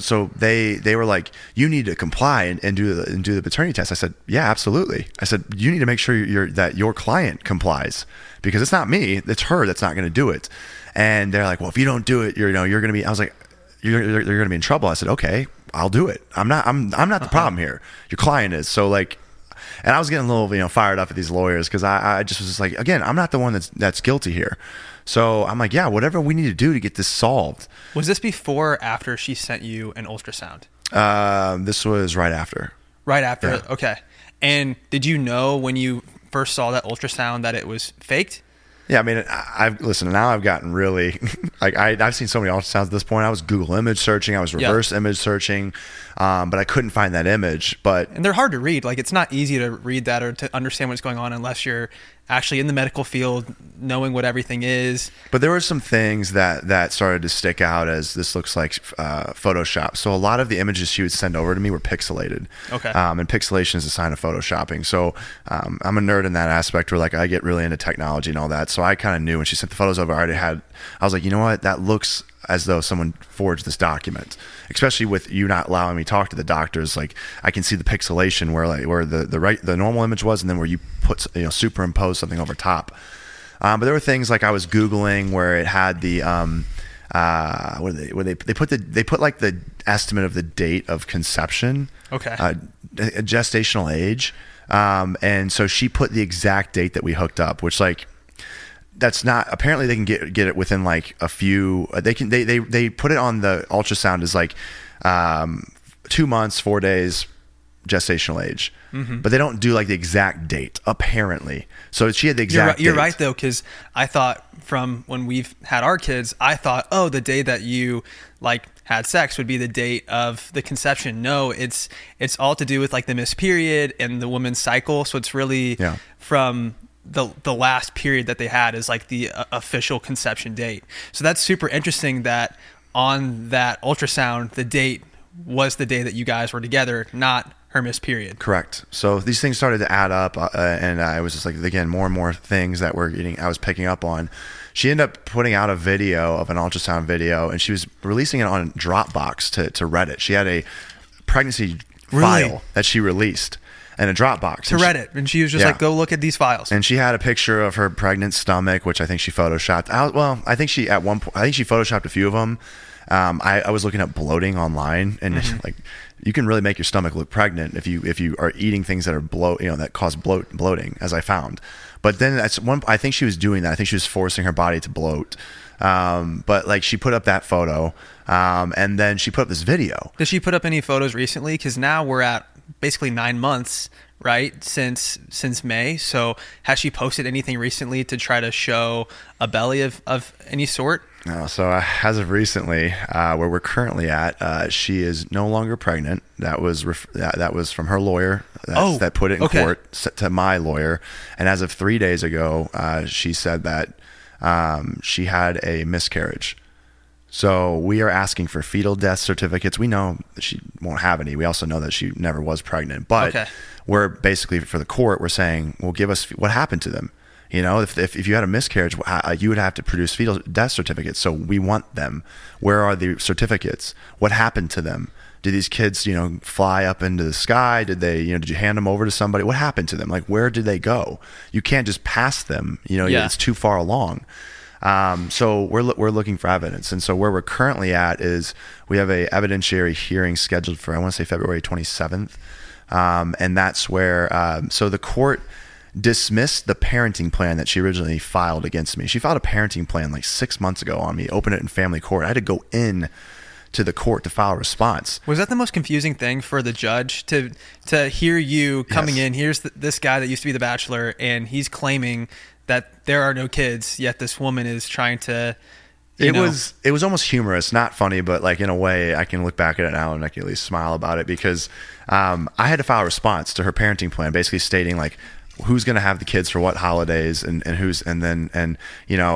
so they were like, you need to comply and do the paternity test. I said, yeah, absolutely. I said, you need to make sure that your client complies, because it's not me, it's her that's not going to do it. And they're like, well, if you don't do it, you're going to be. I was like, you're going to be in trouble. I said, okay, I'll do it. I'm not the problem here. Your client is. So like, and I was getting a little, fired up at these lawyers, because I just was like, again, I'm not the one that's guilty here. So I'm like, yeah, whatever we need to do to get this solved. Was this before or after she sent you an ultrasound? This was right after. Right after. Yeah. Okay. And did you know when you first saw that ultrasound that it was faked? Yeah, I mean, now I've gotten really, like, I've seen so many ultrasounds at this point. I was Google image searching, I was reverse image searching, but I couldn't find that image. And they're hard to read. Like, it's not easy to read that or to understand what's going on unless you're actually in the medical field, knowing what everything is. But there were some things that started to stick out as, this looks like Photoshop. So a lot of the images she would send over to me were pixelated. Okay. And pixelation is a sign of photoshopping. So I'm a nerd in that aspect, where like I get really into technology and all that. So I kind of knew when she sent the photos over, I was like, you know what? That looks as though someone forged this document, especially with you not allowing me talk to the doctors. Like, I can see the pixelation where the normal image was, and then where you put, superimpose something over top. But there were things like I was Googling where it had the, they put like the estimate of the date of conception, okay, gestational age. And so she put the exact date that we hooked up, which, like, that's not, apparently they can get it within like a few, they put it on the ultrasound as like 2 months, 4 days gestational age, but they don't do like the exact date apparently. So she had the exact date. You're right though, because I thought from when we've had our kids, I thought, oh, the day that you like had sex would be the date of the conception. No, it's all to do with like the missed period and the woman's cycle. So it's really from the last period that they had is like the official conception date. So that's super interesting that on that ultrasound, the date was the day that you guys were together, not her missed period. Correct. So these things started to add up, and I was just like, again, more and more things that were getting, I was picking up on. She ended up putting out a video of an ultrasound video, and she was releasing it on Dropbox to Reddit. She had a pregnancy file that she released in a Dropbox. To Reddit. And she was just like, go look at these files. And she had a picture of her pregnant stomach, which I think she photoshopped out. Well, I think she at one point, I think she photoshopped a few of them. I was looking at bloating online, and like, you can really make your stomach look pregnant if you are eating things that are that cause bloating, as I found. But then that's one. I think she was doing that. I think she was forcing her body to bloat. But like, she put up that photo, and then she put up this video. Did she put up any photos recently? Because now we're at basically 9 months, right, since May. So has she posted anything recently to try to show a belly of any sort? No, so as of recently, where we're currently at, she is no longer pregnant. That was that was from her lawyer that put it in court to my lawyer. And as of 3 days ago, she said that she had a miscarriage. So we are asking for fetal death certificates. We know that she won't have any. We also know that she never was pregnant. But we're basically, for the court, we're saying, well, give us what happened to them. You know, if you had a miscarriage, you would have to produce fetal death certificates. So we want them. Where are the certificates? What happened to them? Did these kids, fly up into the sky? Did they, did you hand them over to somebody? What happened to them? Like, where did they go? You can't just pass them. It's too far along. So we're looking for evidence. And so where we're currently at is we have a evidentiary hearing scheduled for, I want to say, February 27th. And that's where, so the court dismissed the parenting plan that she originally filed against me. She filed a parenting plan like 6 months ago on me, opened it in family court. I had to go in to the court to file a response. Was that the most confusing thing for the judge to hear you coming in? Here's this guy that used to be The Bachelor, and he's claiming that there are no kids, yet this woman is trying to, it was almost humorous, not funny, but like, in a way, I can look back at it now and I can at least smile about it, because I had to file a response to her parenting plan, basically stating like, who's going to have the kids for what holidays, and who's, and then, and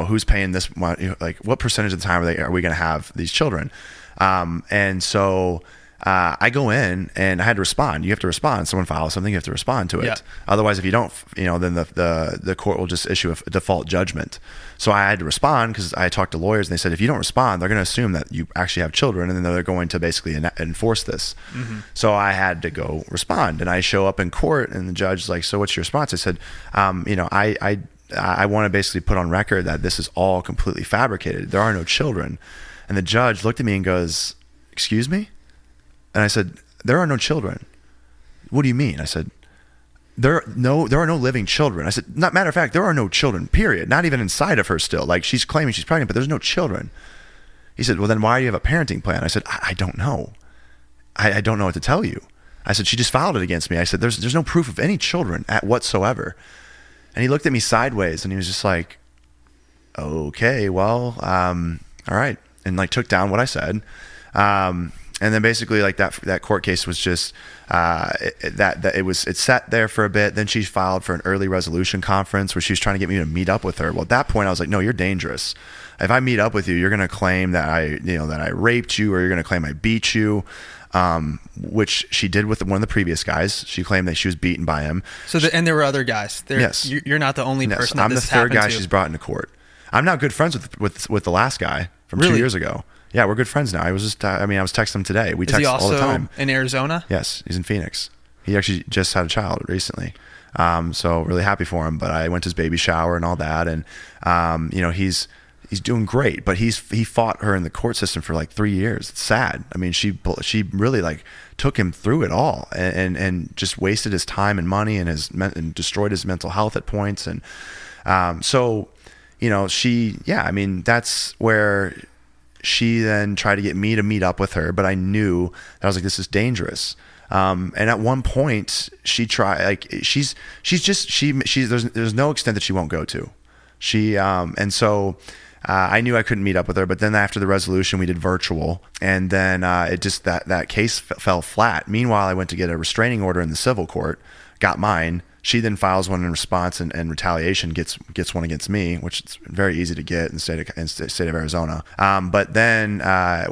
who's paying this, like, what percentage of the time are we going to have these children? And so I go in and I had to respond. You have to respond. Someone files something, you have to respond to it. Yeah. Otherwise, if you don't, then the court will just issue a default judgment. So I had to respond, because I talked to lawyers and they said, if you don't respond, they're going to assume that you actually have children, and then they're going to basically enforce this. Mm-hmm. So I had to go respond, and I show up in court, and the judge's like, so what's your response? I said, I want to basically put on record that this is all completely fabricated. There are no children. And the judge looked at me and goes, excuse me? And I said, there are no children. What do you mean? I said, there are no living children. I said, not matter of fact, there are no children, period. Not even inside of her still. Like, she's claiming she's pregnant, but there's no children. He said, well, then why do you have a parenting plan? I said, I don't know. I don't know what to tell you. I said, she just filed it against me. I said, there's no proof of any children at whatsoever. And he looked at me sideways, and he was just like, okay, well, all right. And like, took down what I said. And then basically, like, that court case was just it sat there for a bit. Then she filed for an early resolution conference where she was trying to get me to meet up with her. Well, at that point, I was like, no, you're dangerous. If I meet up with you, you're going to claim that I raped you, or you're going to claim I beat you, which she did with one of the previous guys. She claimed that she was beaten by him. So and there were other guys. You're not the only person. I'm the third guy she's brought into court. I'm now good friends with the last guy from 2 years ago. Yeah, we're good friends now. I was texting him today. We text all the time. Is he also in Arizona? Yes, he's in Phoenix. He actually just had a child recently. So really happy for him. But I went to his baby shower and all that. And, he's doing great. But he fought her in the court system for like 3 years. It's sad. I mean, she really like took him through it all and just wasted his time and money and and destroyed his mental health at points. And so, that's where... She then tried to get me to meet up with her, but I knew that I was like, this is dangerous. And at one point she tried, like, she's just, there's no extent that she won't go to. She, and so I knew I couldn't meet up with her, but then after the resolution, we did virtual, and then it just that case fell flat. Meanwhile, I went to get a restraining order in the civil court, got mine. She then files one in response and retaliation gets one against me, which is very easy to get in the state of Arizona. But then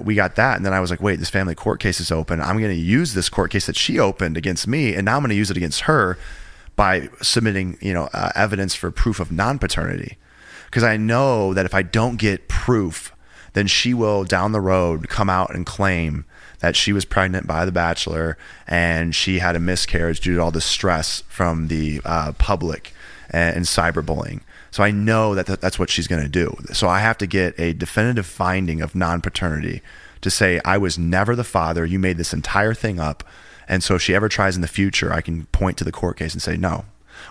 we got that, and then I was like, wait, this family court case is open. I'm going to use this court case that she opened against me, and now I'm going to use it against her by submitting evidence for proof of non-paternity. Because I know that if I don't get proof, then she will down the road come out and claim that she was pregnant by The Bachelor and she had a miscarriage due to all the stress from the public and cyberbullying. So I know that that's what she's going to do. So I have to get a definitive finding of non-paternity to say, I was never the father. You made this entire thing up. And so if she ever tries in the future, I can point to the court case and say, no,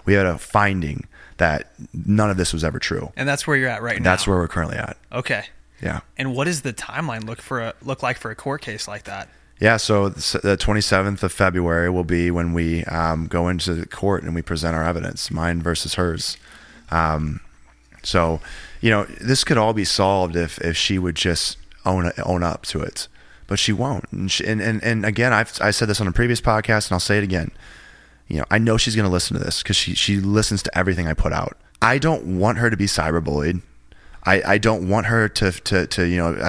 we had a finding that none of this was ever true. And that's where you're at right now. That's where we're currently at. Okay. Yeah. And what does the timeline look like for a court case like that? Yeah, so the 27th of February will be when we go into the court and we present our evidence, mine versus hers. So, this could all be solved if she would just own up to it, but she won't. And and again, I said this on a previous podcast, and I'll say it again. I know she's going to listen to this because she listens to everything I put out. I don't want her to be cyberbullied. I don't want her to I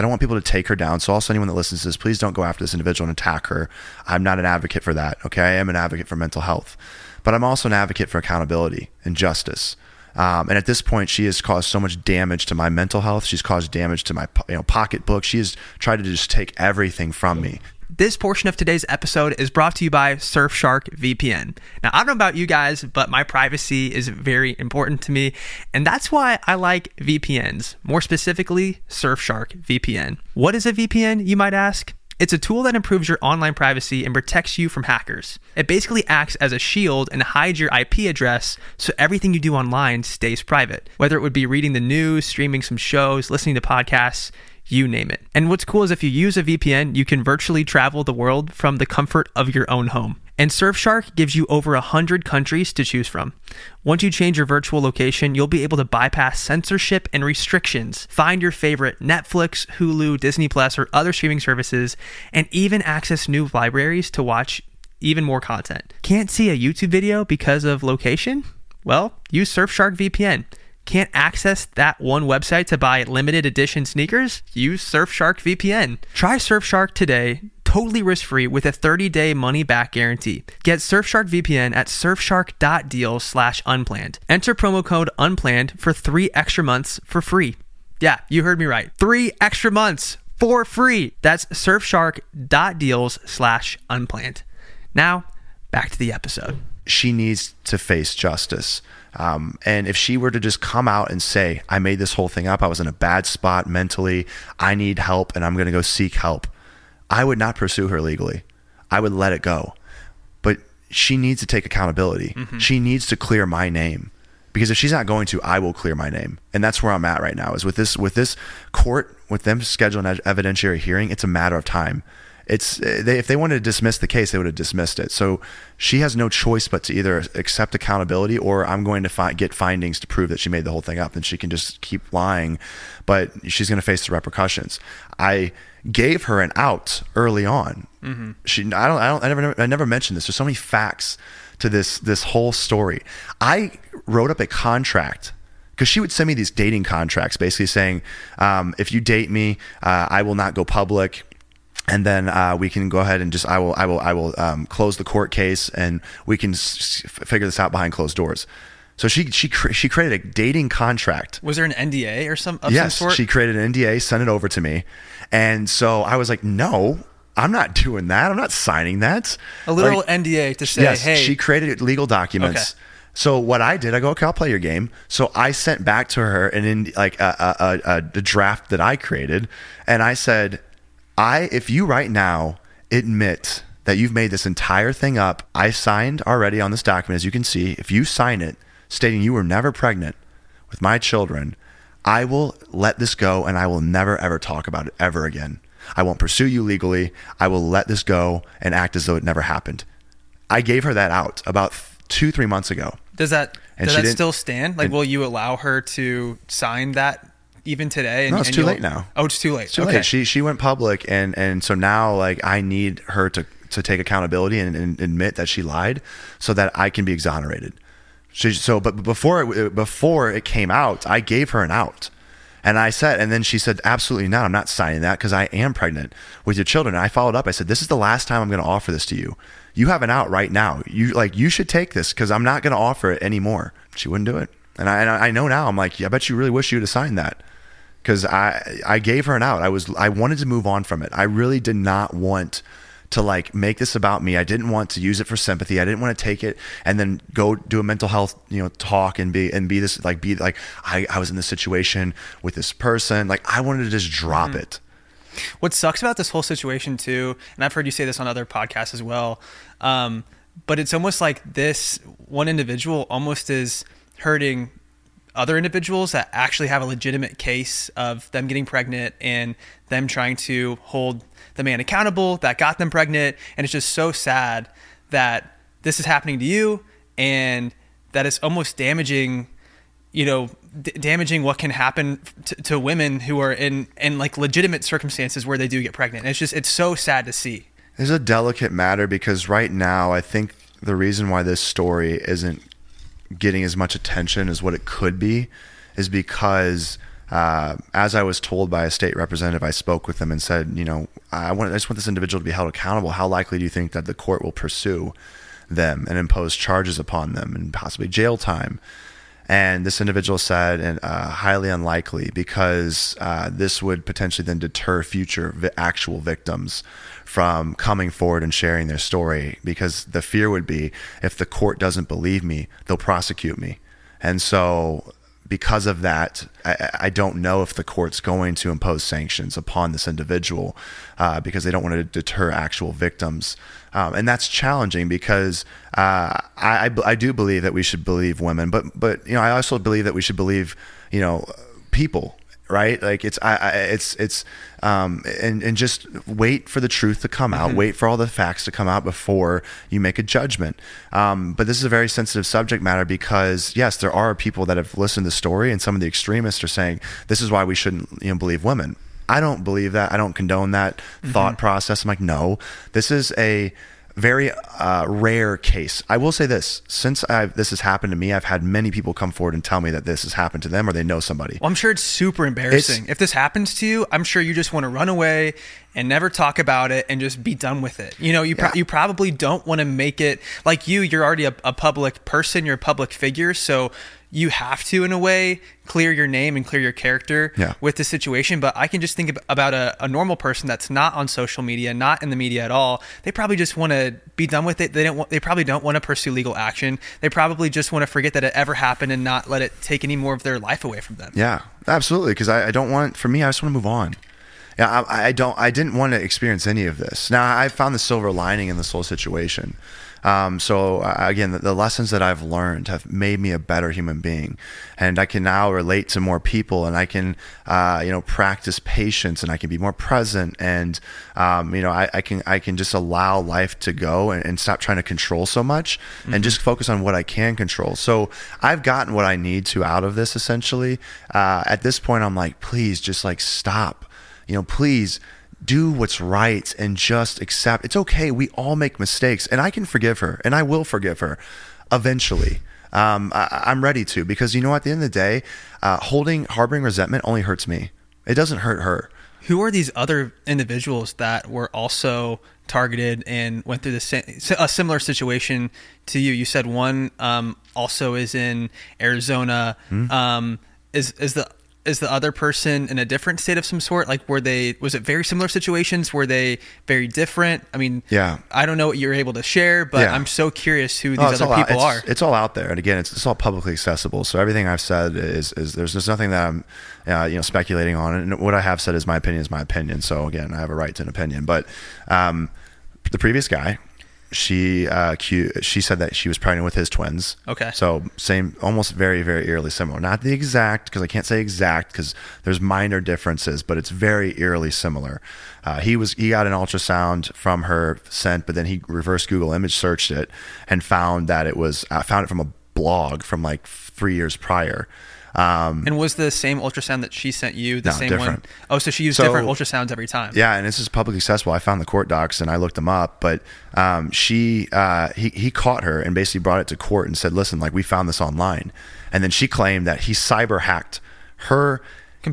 don't want people to take her down. So also anyone that listens to this, please don't go after this individual and attack her. I'm not an advocate for that. Okay. I am an advocate for mental health, but I'm also an advocate for accountability and justice. And at this point, she has caused so much damage to my mental health. She's caused damage to my pocketbook. She has tried to just take everything from me. This portion of today's episode is brought to you by Surfshark VPN. Now, I don't know about you guys, but my privacy is very important to me, and that's why I like VPNs, more specifically Surfshark VPN. What is a VPN, you might ask? It's a tool that improves your online privacy and protects you from hackers. It basically acts as a shield and hides your IP address so everything you do online stays private, whether it would be reading the news, streaming some shows, listening to podcasts, you name it. And what's cool is if you use a VPN, you can virtually travel the world from the comfort of your own home. And Surfshark gives you over 100 countries to choose from. Once you change your virtual location, you'll be able to bypass censorship and restrictions, find your favorite Netflix, Hulu, Disney Plus, or other streaming services, and even access new libraries to watch even more content. Can't see a YouTube video because of location? Well, use Surfshark VPN. Can't access that one website to buy limited edition sneakers? Use Surfshark VPN. Try Surfshark today, totally risk-free with a 30-day money-back guarantee. Get Surfshark VPN at surfshark.deal/unplanned. Enter promo code unplanned for 3 extra months for free. Yeah, you heard me right. 3 extra months for free. That's surfshark.deals/unplanned. Now, back to the episode. She needs to face justice. And if she were to just come out and say, I made this whole thing up, I was in a bad spot mentally, I need help, and I'm going to go seek help, I would not pursue her legally. I would let it go. But she needs to take accountability. Mm-hmm. She needs to clear my name. Because if she's not going to, I will clear my name. And that's where I'm at right now, is with this court, with them scheduling an evidentiary hearing, it's a matter of time. If they wanted to dismiss the case, they would have dismissed it. So she has no choice but to either accept accountability, or I'm going to get findings to prove that she made the whole thing up, and she can just keep lying, but she's going to face the repercussions. I gave her an out early on. Mm-hmm. I never mentioned this. There's so many facts to this whole story. I wrote up a contract. Because she would send me these dating contracts, basically saying, if you date me, I will not go public. And then we can go ahead and just I will close the court case, and we can figure this out behind closed doors. So she created a dating contract. Was there an NDA or some sort? Yes, she created an NDA, sent it over to me, and so I was like, no, I'm not doing that. I'm not signing that. A literal NDA to say, yes, hey, she created legal documents. Okay. So what I did, I go, okay, I'll play your game. So I sent back to her the draft that I created, and I said, if you right now admit that you've made this entire thing up, I signed already on this document, as you can see, if you sign it stating you were never pregnant with my children, I will let this go, and I will never, ever talk about it ever again. I won't pursue you legally. I will let this go and act as though it never happened. I gave her that out about 2-3 months ago. Does that still stand? Will you allow her to sign that? even today? And, no, it's too late now. Oh, it's too late. It's too okay. late. She went public, and so now like I need her to take accountability and admit that she lied, so that I can be exonerated. But before it came out, I gave her an out. And I said, and then she said, absolutely not. I'm not signing that because I am pregnant with your children. And I followed up. I said, this is the last time I'm going to offer this to you. You have an out right now. You should take this because I'm not going to offer it anymore. She wouldn't do it. And I know now. I'm like, yeah, I bet you really wish you would have signed that because I gave her an out. I wanted to move on from it. I really did not want to like make this about me. I didn't want to use it for sympathy. I didn't want to take it and then go do a mental health, talk and be this, like, I was in this situation with this person. Like I wanted to just drop it. What sucks about this whole situation too, and I've heard you say this on other podcasts as well, but it's almost like this one individual almost is hurting other individuals that actually have a legitimate case of them getting pregnant and them trying to hold the man accountable that got them pregnant. And it's just so sad that this is happening to you and that it's almost damaging what can happen to women who are in like legitimate circumstances where they do get pregnant. And it's so sad to see. It's a delicate matter because right now I think the reason why this story isn't getting as much attention as what it could be is because as I was told by a state representative, I spoke with them and said, I just want this individual to be held accountable. How likely do you think that the court will pursue them and impose charges upon them and possibly jail time? And this individual said, and highly unlikely because this would potentially then deter future actual victims from coming forward and sharing their story because the fear would be if the court doesn't believe me, they'll prosecute me. And so because of that, I don't know if the court's going to impose sanctions upon this individual because they don't want to deter actual victims. And that's challenging because I do believe that we should believe women, but I also believe that we should believe, people, right? Like and just wait for the truth to come out, wait for all the facts to come out before you make a judgment. But this is a very sensitive subject matter because yes, there are people that have listened to the story and some of the extremists are saying, this is why we shouldn't believe women. I don't believe that. I don't condone that thought process. I'm like, no, this is a very rare case. I will say this, since this has happened to me, I've had many people come forward and tell me that this has happened to them or they know somebody. Well, I'm sure it's super embarrassing. If this happens to you, I'm sure you just want to run away and never talk about it and just be done with it. You probably don't want to make it like you're already a public person, you're a public figure. So you have to, in a way, clear your name and clear your character with the situation. But I can just think about a normal person that's not on social media, not in the media at all. They probably just want to be done with it. They probably don't want to pursue legal action. They probably just want to forget that it ever happened and not let it take any more of their life away from them. Yeah, absolutely. Because I just want to move on. Yeah, I didn't want to experience any of this. Now, I found the silver lining in this whole situation. Again, the lessons that I've learned have made me a better human being, and I can now relate to more people, and I can, practice patience, and I can be more present, and I can just allow life to go and stop trying to control so much, and just focus on what I can control. So I've gotten what I need to out of this. Essentially, at this point, I'm like, please, just like stop, please. Do what's right and just accept. It's okay. We all make mistakes, and I can forgive her, and I will forgive her eventually. I'm ready to because at the end of the day, harboring resentment only hurts me. It doesn't hurt her. Who are these other individuals that were also targeted and went through a similar situation to you? You said one also is in Arizona. Is the other person in a different state of some sort? Like, was it very similar situations? Were they very different? I mean, I don't know what you're able to share, but I'm so curious who these other people are. It's all out there. And again, it's all publicly accessible. So everything I've said is there's just nothing that I'm, speculating on. And what I have said is my opinion is my opinion. So again, I have a right to an opinion, but, the previous guy, she said that she was pregnant with his twins. Okay. So same, almost very, very eerily similar. Not the exact, because I can't say exact because there's minor differences, but it's very eerily similar. He got an ultrasound from her sent, but then he reverse Google image searched it and found it from a blog from like 3 years prior. And was the same ultrasound that she sent you the same different one? Oh, so she used different ultrasounds every time. Yeah, and this is publicly accessible. I found the court docs and I looked them up, but he caught her and basically brought it to court and said, "Listen, like we found this online," and then she claimed that he cyber hacked her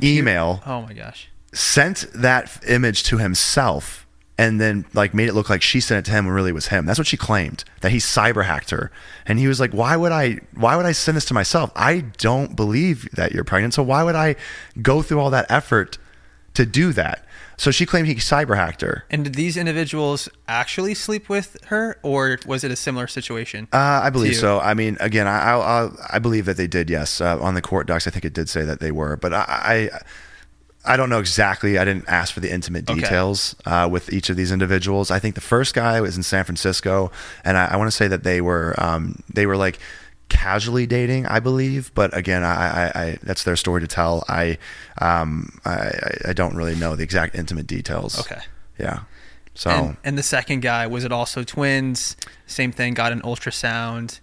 email. Oh my gosh! Sent that image to himself and then like made it look like she sent it to him when really it was him. That's what she claimed, that he cyber hacked her. And he was like, why would I send this to myself? I don't believe that you're pregnant. So why would I go through all that effort to do that? So she claimed he cyber hacked her. And did these individuals actually sleep with her, or was it a similar situation? I believe so. I mean, again, I believe that they did. Yes. On the court docs, I think it did say that they were, but I don't know exactly. I didn't ask for the intimate details with each of these individuals. I think the first guy was in San Francisco, and I want to say that they were like casually dating, I believe. But again, I that's their story to tell. I don't really know the exact intimate details. Okay. Yeah. So. And the second guy, was it also twins? Same thing. Got an ultrasound.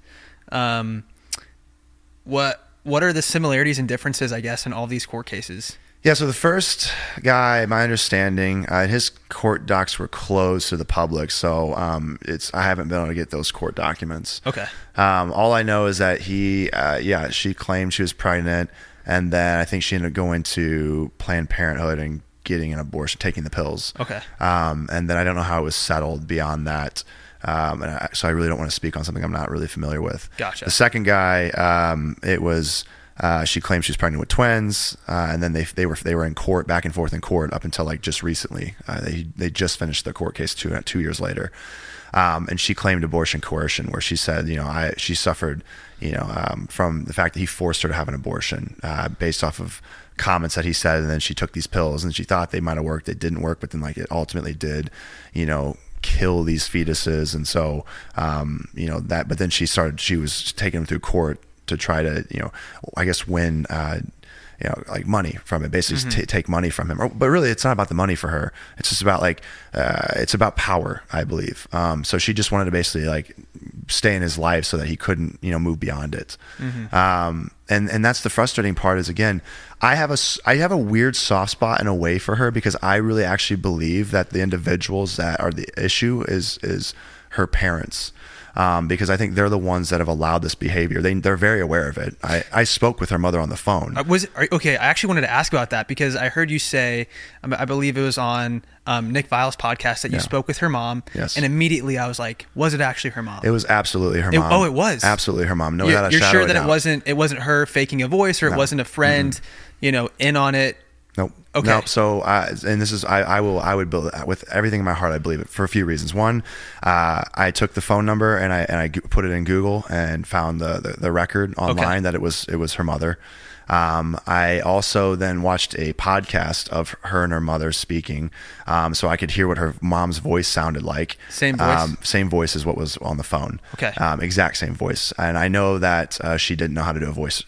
What are the similarities and differences, I guess, in all these court cases? Yeah, so the first guy, my understanding, his court docs were closed to the public, so I haven't been able to get those court documents. Okay. All I know is that she claimed she was pregnant, and then I think she ended up going to Planned Parenthood and getting an abortion, taking the pills. Okay. And then I don't know how it was settled beyond that. So I really don't want to speak on something I'm not really familiar with. Gotcha. The second guy, it was... she claimed she was pregnant with twins, and then they were in court, back and forth in court, up until like just recently. They just finished the court case two years later, and she claimed abortion coercion, where she said, she suffered, from the fact that he forced her to have an abortion based off of comments that he said, and then she took these pills, and she thought they might have worked, they didn't work, but then like it ultimately did, kill these fetuses, and so that. But then she was taking them through court to try to, I guess win, like money from it, basically take money from him. But really it's not about the money for her. It's just about it's about power, I believe. So she just wanted to basically like stay in his life so that he couldn't, move beyond it. Mm-hmm. And that's the frustrating part is, again, I have a weird soft spot in a way for her, because I really actually believe that the individuals that are the issue is her parents. Because I think they're the ones that have allowed this behavior. They're very aware of it. I spoke with her mother on the phone. I actually wanted to ask about that, because I heard you say, I believe it was on Nick Vile's podcast, that you spoke with her mom. Yes. And immediately I was like, was it actually her mom? It was absolutely her mom. Oh, it was absolutely her mom. No, you're sure that it wasn't her faking a voice, or it wasn't a friend, in on it. Nope. Okay. Nope. So, and this is, I would build it with everything in my heart. I believe it for a few reasons. One, I took the phone number and I put it in Google and found the record online that it was her mother. I also then watched a podcast of her and her mother speaking, so I could hear what her mom's voice sounded like. Same voice? Same voice as what was on the phone. Okay. Exact same voice. And I know that she didn't know how to do a voice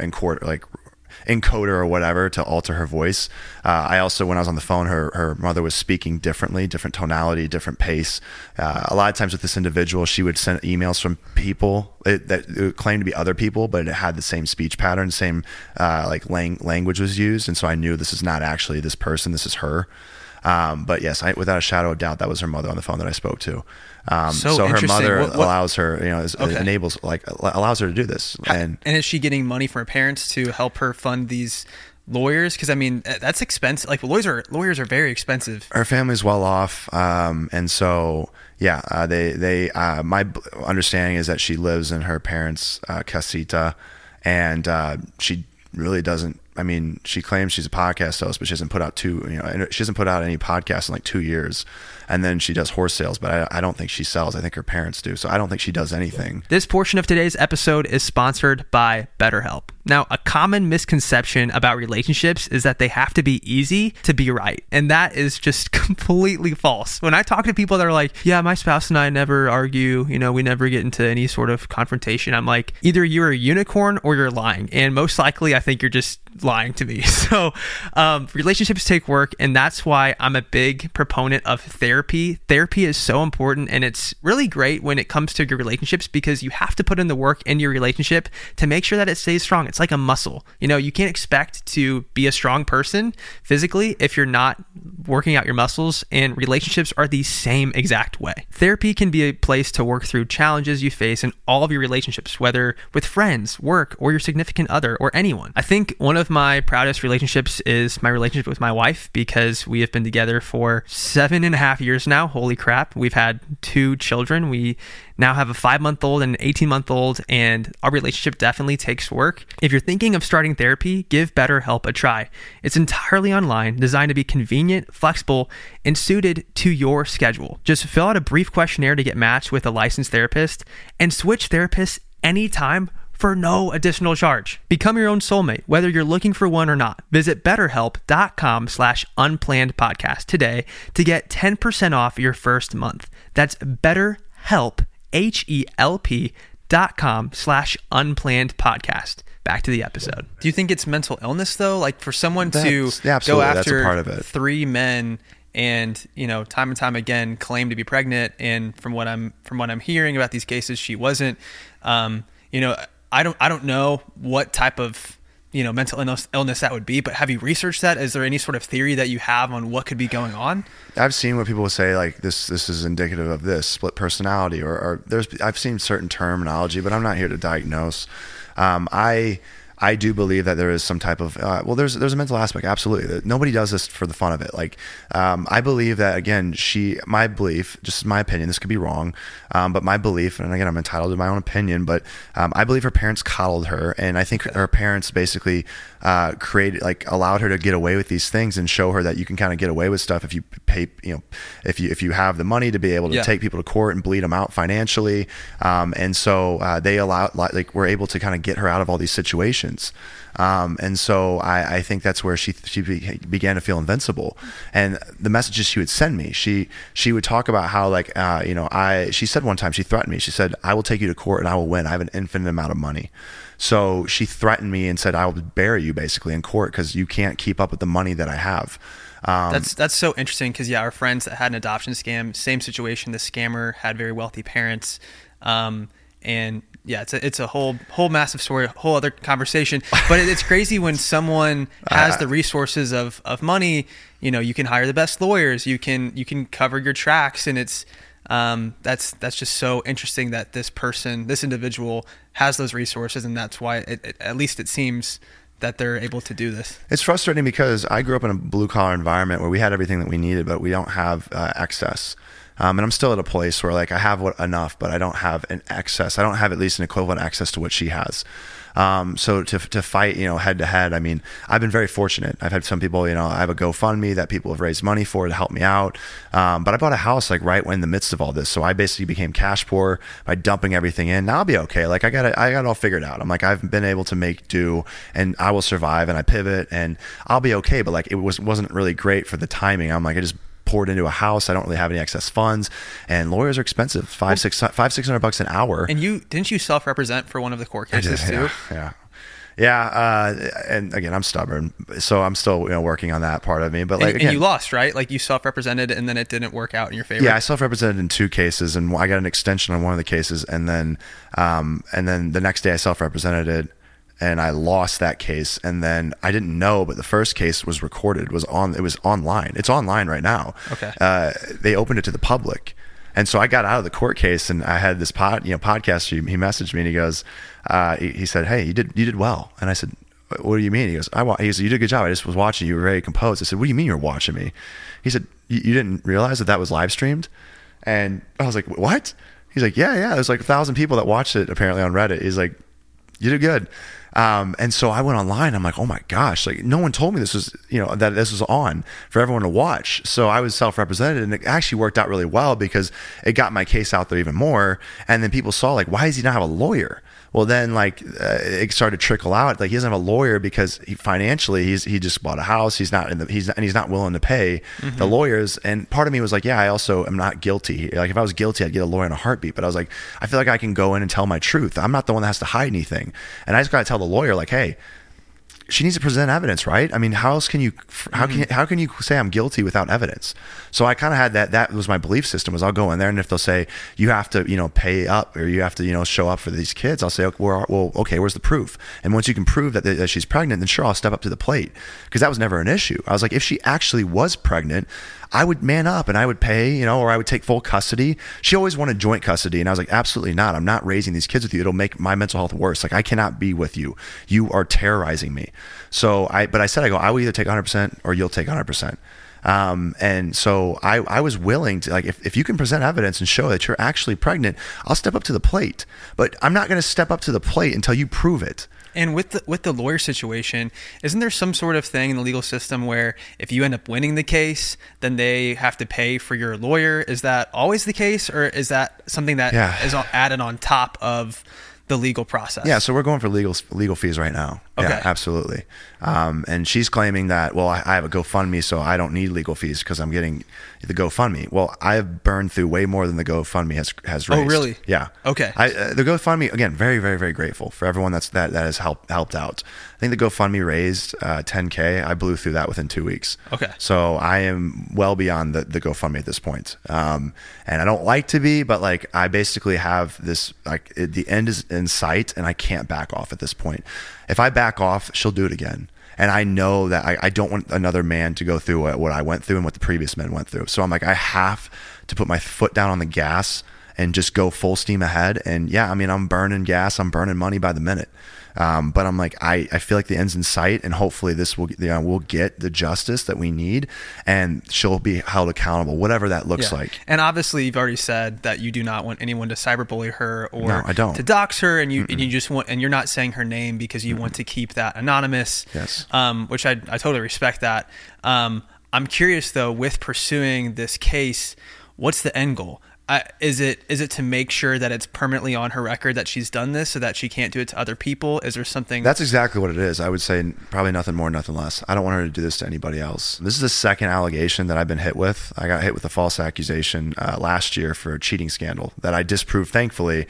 in court, like encoder or whatever, to alter her voice. I also, when I was on the phone, her mother was speaking differently, different tonality, different pace. A lot of times with this individual, she would send emails from people that claimed to be other people, but it had the same speech pattern, same language was used. And so I knew this is not actually this person, this is her. But yes, without a shadow of doubt, that was her mother on the phone that I spoke to. So her mother allows her, enables, allows her to do this. And is she getting money from her parents to help her fund these lawyers? Because I mean, that's expensive. Like lawyers are very expensive. Her family's well off. And so, yeah, they my understanding is that she lives in her parents' casita, and she really doesn't. I mean, she claims she's a podcast host, but she hasn't put out any podcasts in like 2 years. And then she does horse sales, but I don't think she sells. I think her parents do. So I don't think she does anything. This portion of today's episode is sponsored by BetterHelp. Now, a common misconception about relationships is that they have to be easy to be right. And that is just completely false. When I talk to people that are like, yeah, my spouse and I never argue, we never get into any sort of confrontation, I'm like, either you're a unicorn or you're lying. And most likely, I think you're just lying. lying to me. So relationships take work, and that's why I'm a big proponent of therapy. Therapy is so important, and it's really great when it comes to your relationships because you have to put in the work in your relationship to make sure that it stays strong. It's like a muscle. You know, you can't expect to be a strong person physically if you're not working out your muscles, and relationships are the same exact way. Therapy can be a place to work through challenges you face in all of your relationships, whether with friends, work, or your significant other, or anyone. I think one of my proudest relationships is my relationship with my wife, because we have been together for 7.5 years now. Holy crap. We've had 2 children. We now have a 5-month-old and an 18-month-old, and our relationship definitely takes work. If you're thinking of starting therapy, give BetterHelp a try. It's entirely online, designed to be convenient, flexible, and suited to your schedule. Just fill out a brief questionnaire to get matched with a licensed therapist and switch therapists anytime for no additional charge. Become your own soulmate, whether you're looking for one or not. Visit BetterHelp.com/unplannedpodcast today to get 10% off your first month. That's BetterHelp, HELP.com/unplannedpodcast. Back to the episode. Do you think it's mental illness though? Like for someone to go after 3 men and, you know, time and time again claim to be pregnant, and from what I'm hearing about these cases, she wasn't. You know, I don't know what type of, you know, mental illness that would be, but have you researched that? Is there any sort of theory that you have on what could be going on? I've seen what people say, like this is indicative of this split personality, or I've seen certain terminology, but I'm not here to diagnose. I do believe that there is some type of, there's a mental aspect. Absolutely. Nobody does this for the fun of it. Like, I believe that, again, my belief, just my opinion, this could be wrong. But my belief, and again, I'm entitled to my own opinion, but, I believe her parents coddled her. And I think her parents basically, allowed her to get away with these things and show her that you can kind of get away with stuff if you pay, you know, if you have the money to be able to take people to court and bleed them out financially. And so, they were able to kind of get her out of all these situations. And so I think that's where she began to feel invincible. And the messages she would send me, she would talk about how, like, she said one time, she threatened me. She said, "I will take you to court and I will win. I have an infinite amount of money." So she threatened me and said, "I will bury you basically in court because you can't keep up with the money that I have." That's so interesting because, our friends that had an adoption scam, same situation. The scammer had very wealthy parents. It's a whole massive story, a whole other conversation. But it's crazy when someone has the resources of money. You know, you can hire the best lawyers, you can cover your tracks, and it's that's just so interesting that this individual has those resources, and that's why at least it seems that they're able to do this. It's frustrating because I grew up in a blue collar environment where we had everything that we needed, but we don't have excess. And I'm still at a place where, like, I have enough, but I don't have an excess. I don't have at least an equivalent access to what she has. So to fight, head to head, I mean, I've been very fortunate. I've had some people, I have a GoFundMe that people have raised money for to help me out. But I bought a house like right in the midst of all this. So I basically became cash poor by dumping everything in. Now I'll be okay. Like I got it all figured out. I'm like, I've been able to make do, and I will survive, and I pivot, and I'll be okay. But like, it wasn't really great for the timing. I'm like, I just poured into a house. I don't really have any excess funds, and lawyers are expensive. $600 an hour. And didn't you self-represent for one of the court cases too? Yeah. And again, I'm stubborn, so I'm still working on that part of me. But and you lost, right? Like you self-represented, and then it didn't work out in your favor. Yeah, I self-represented in 2 cases, and I got an extension on one of the cases, and then the next day I self-represented it. And I lost that case, and then I didn't know, but the first case was recorded. It was online. It's online right now. Okay. They opened it to the public, and so I got out of the court case, and I had this podcast. He messaged me, and he goes, he said, "Hey, you did well," and I said, "What do you mean?" He goes, he said, "You did a good job. I just was watching you. You were very composed." I said, "What do you mean you're watching me?" He said, "You didn't realize that was live streamed," and I was like, "What?" He's like, "Yeah. There's like 1,000 people that watched it apparently on Reddit." He's like, "You did good." And so I went online. I'm like, oh my gosh, like no one told me this was, that this was on for everyone to watch. So I was self-represented, and it actually worked out really well because it got my case out there even more. And then people saw, like, why does he not have a lawyer? Well, then it started to trickle out. Like he doesn't have a lawyer because financially he just bought a house. He's not willing to pay the lawyers. And part of me was like, I also am not guilty. Like if I was guilty, I'd get a lawyer in a heartbeat. But I was like, I feel like I can go in and tell my truth. I'm not the one that has to hide anything. And I just got to tell the lawyer, like, hey, she needs to present evidence, right? I mean, how else can you, how can you say I'm guilty without evidence? So I kind of had that was my belief system, was I'll go in there, and if they'll say, you have to, pay up, or you have to, show up for these kids, I'll say, okay, well, okay, where's the proof? And once you can prove that she's pregnant, then sure, I'll step up to the plate. Because that was never an issue. I was like, if she actually was pregnant, I would man up and I would pay, or I would take full custody. She always wanted joint custody. And I was like, absolutely not. I'm not raising these kids with you. It'll make my mental health worse. Like, I cannot be with you. You are terrorizing me. So but I said, I will either take 100% or you'll take 100%. And so I was willing to, like, if you can present evidence and show that you're actually pregnant, I'll step up to the plate, but I'm not going to step up to the plate until you prove it. And with the lawyer situation, isn't there some sort of thing in the legal system where if you end up winning the case, then they have to pay for your lawyer? Is that always the case, or is that something that is added on top of the legal process? Yeah, so we're going for legal fees right now. Okay. Yeah, absolutely. And she's claiming that, well, I have a GoFundMe, so I don't need legal fees because I'm getting the GoFundMe. Well, I've burned through way more than the GoFundMe has raised. Oh, really? Yeah. Okay. The GoFundMe, again, very, very, very grateful for everyone that has helped out. I think the GoFundMe raised $10K. I blew through that within 2 weeks. Okay. So I am well beyond the GoFundMe at this point. And I don't like to be, but like I basically have this, like the end is in sight and I can't back off at this point. If I back off, she'll do it again. And I know that I don't want another man to go through what I went through and what the previous men went through. So I'm like, I have to put my foot down on the gas and just go full steam ahead. And yeah, I mean, I'm burning gas, I'm burning money by the minute. But I'm like, I feel like the end's in sight, and hopefully this will, we'll get the justice that we need, and she'll be held accountable, whatever that looks like. And obviously you've already said that you do not want anyone to cyberbully her or to dox her, and you just want, and you're not saying her name because you want to keep that anonymous. Yes. Which I totally respect that. I'm curious though, with pursuing this case, what's the end goal? Is it to make sure that it's permanently on her record that she's done this so that she can't do it to other people? Is there something? That's exactly what it is. I would say probably nothing more, nothing less. I don't want her to do this to anybody else. This is the second allegation that I've been hit with. I got hit with a false accusation last year for a cheating scandal that I disproved, thankfully,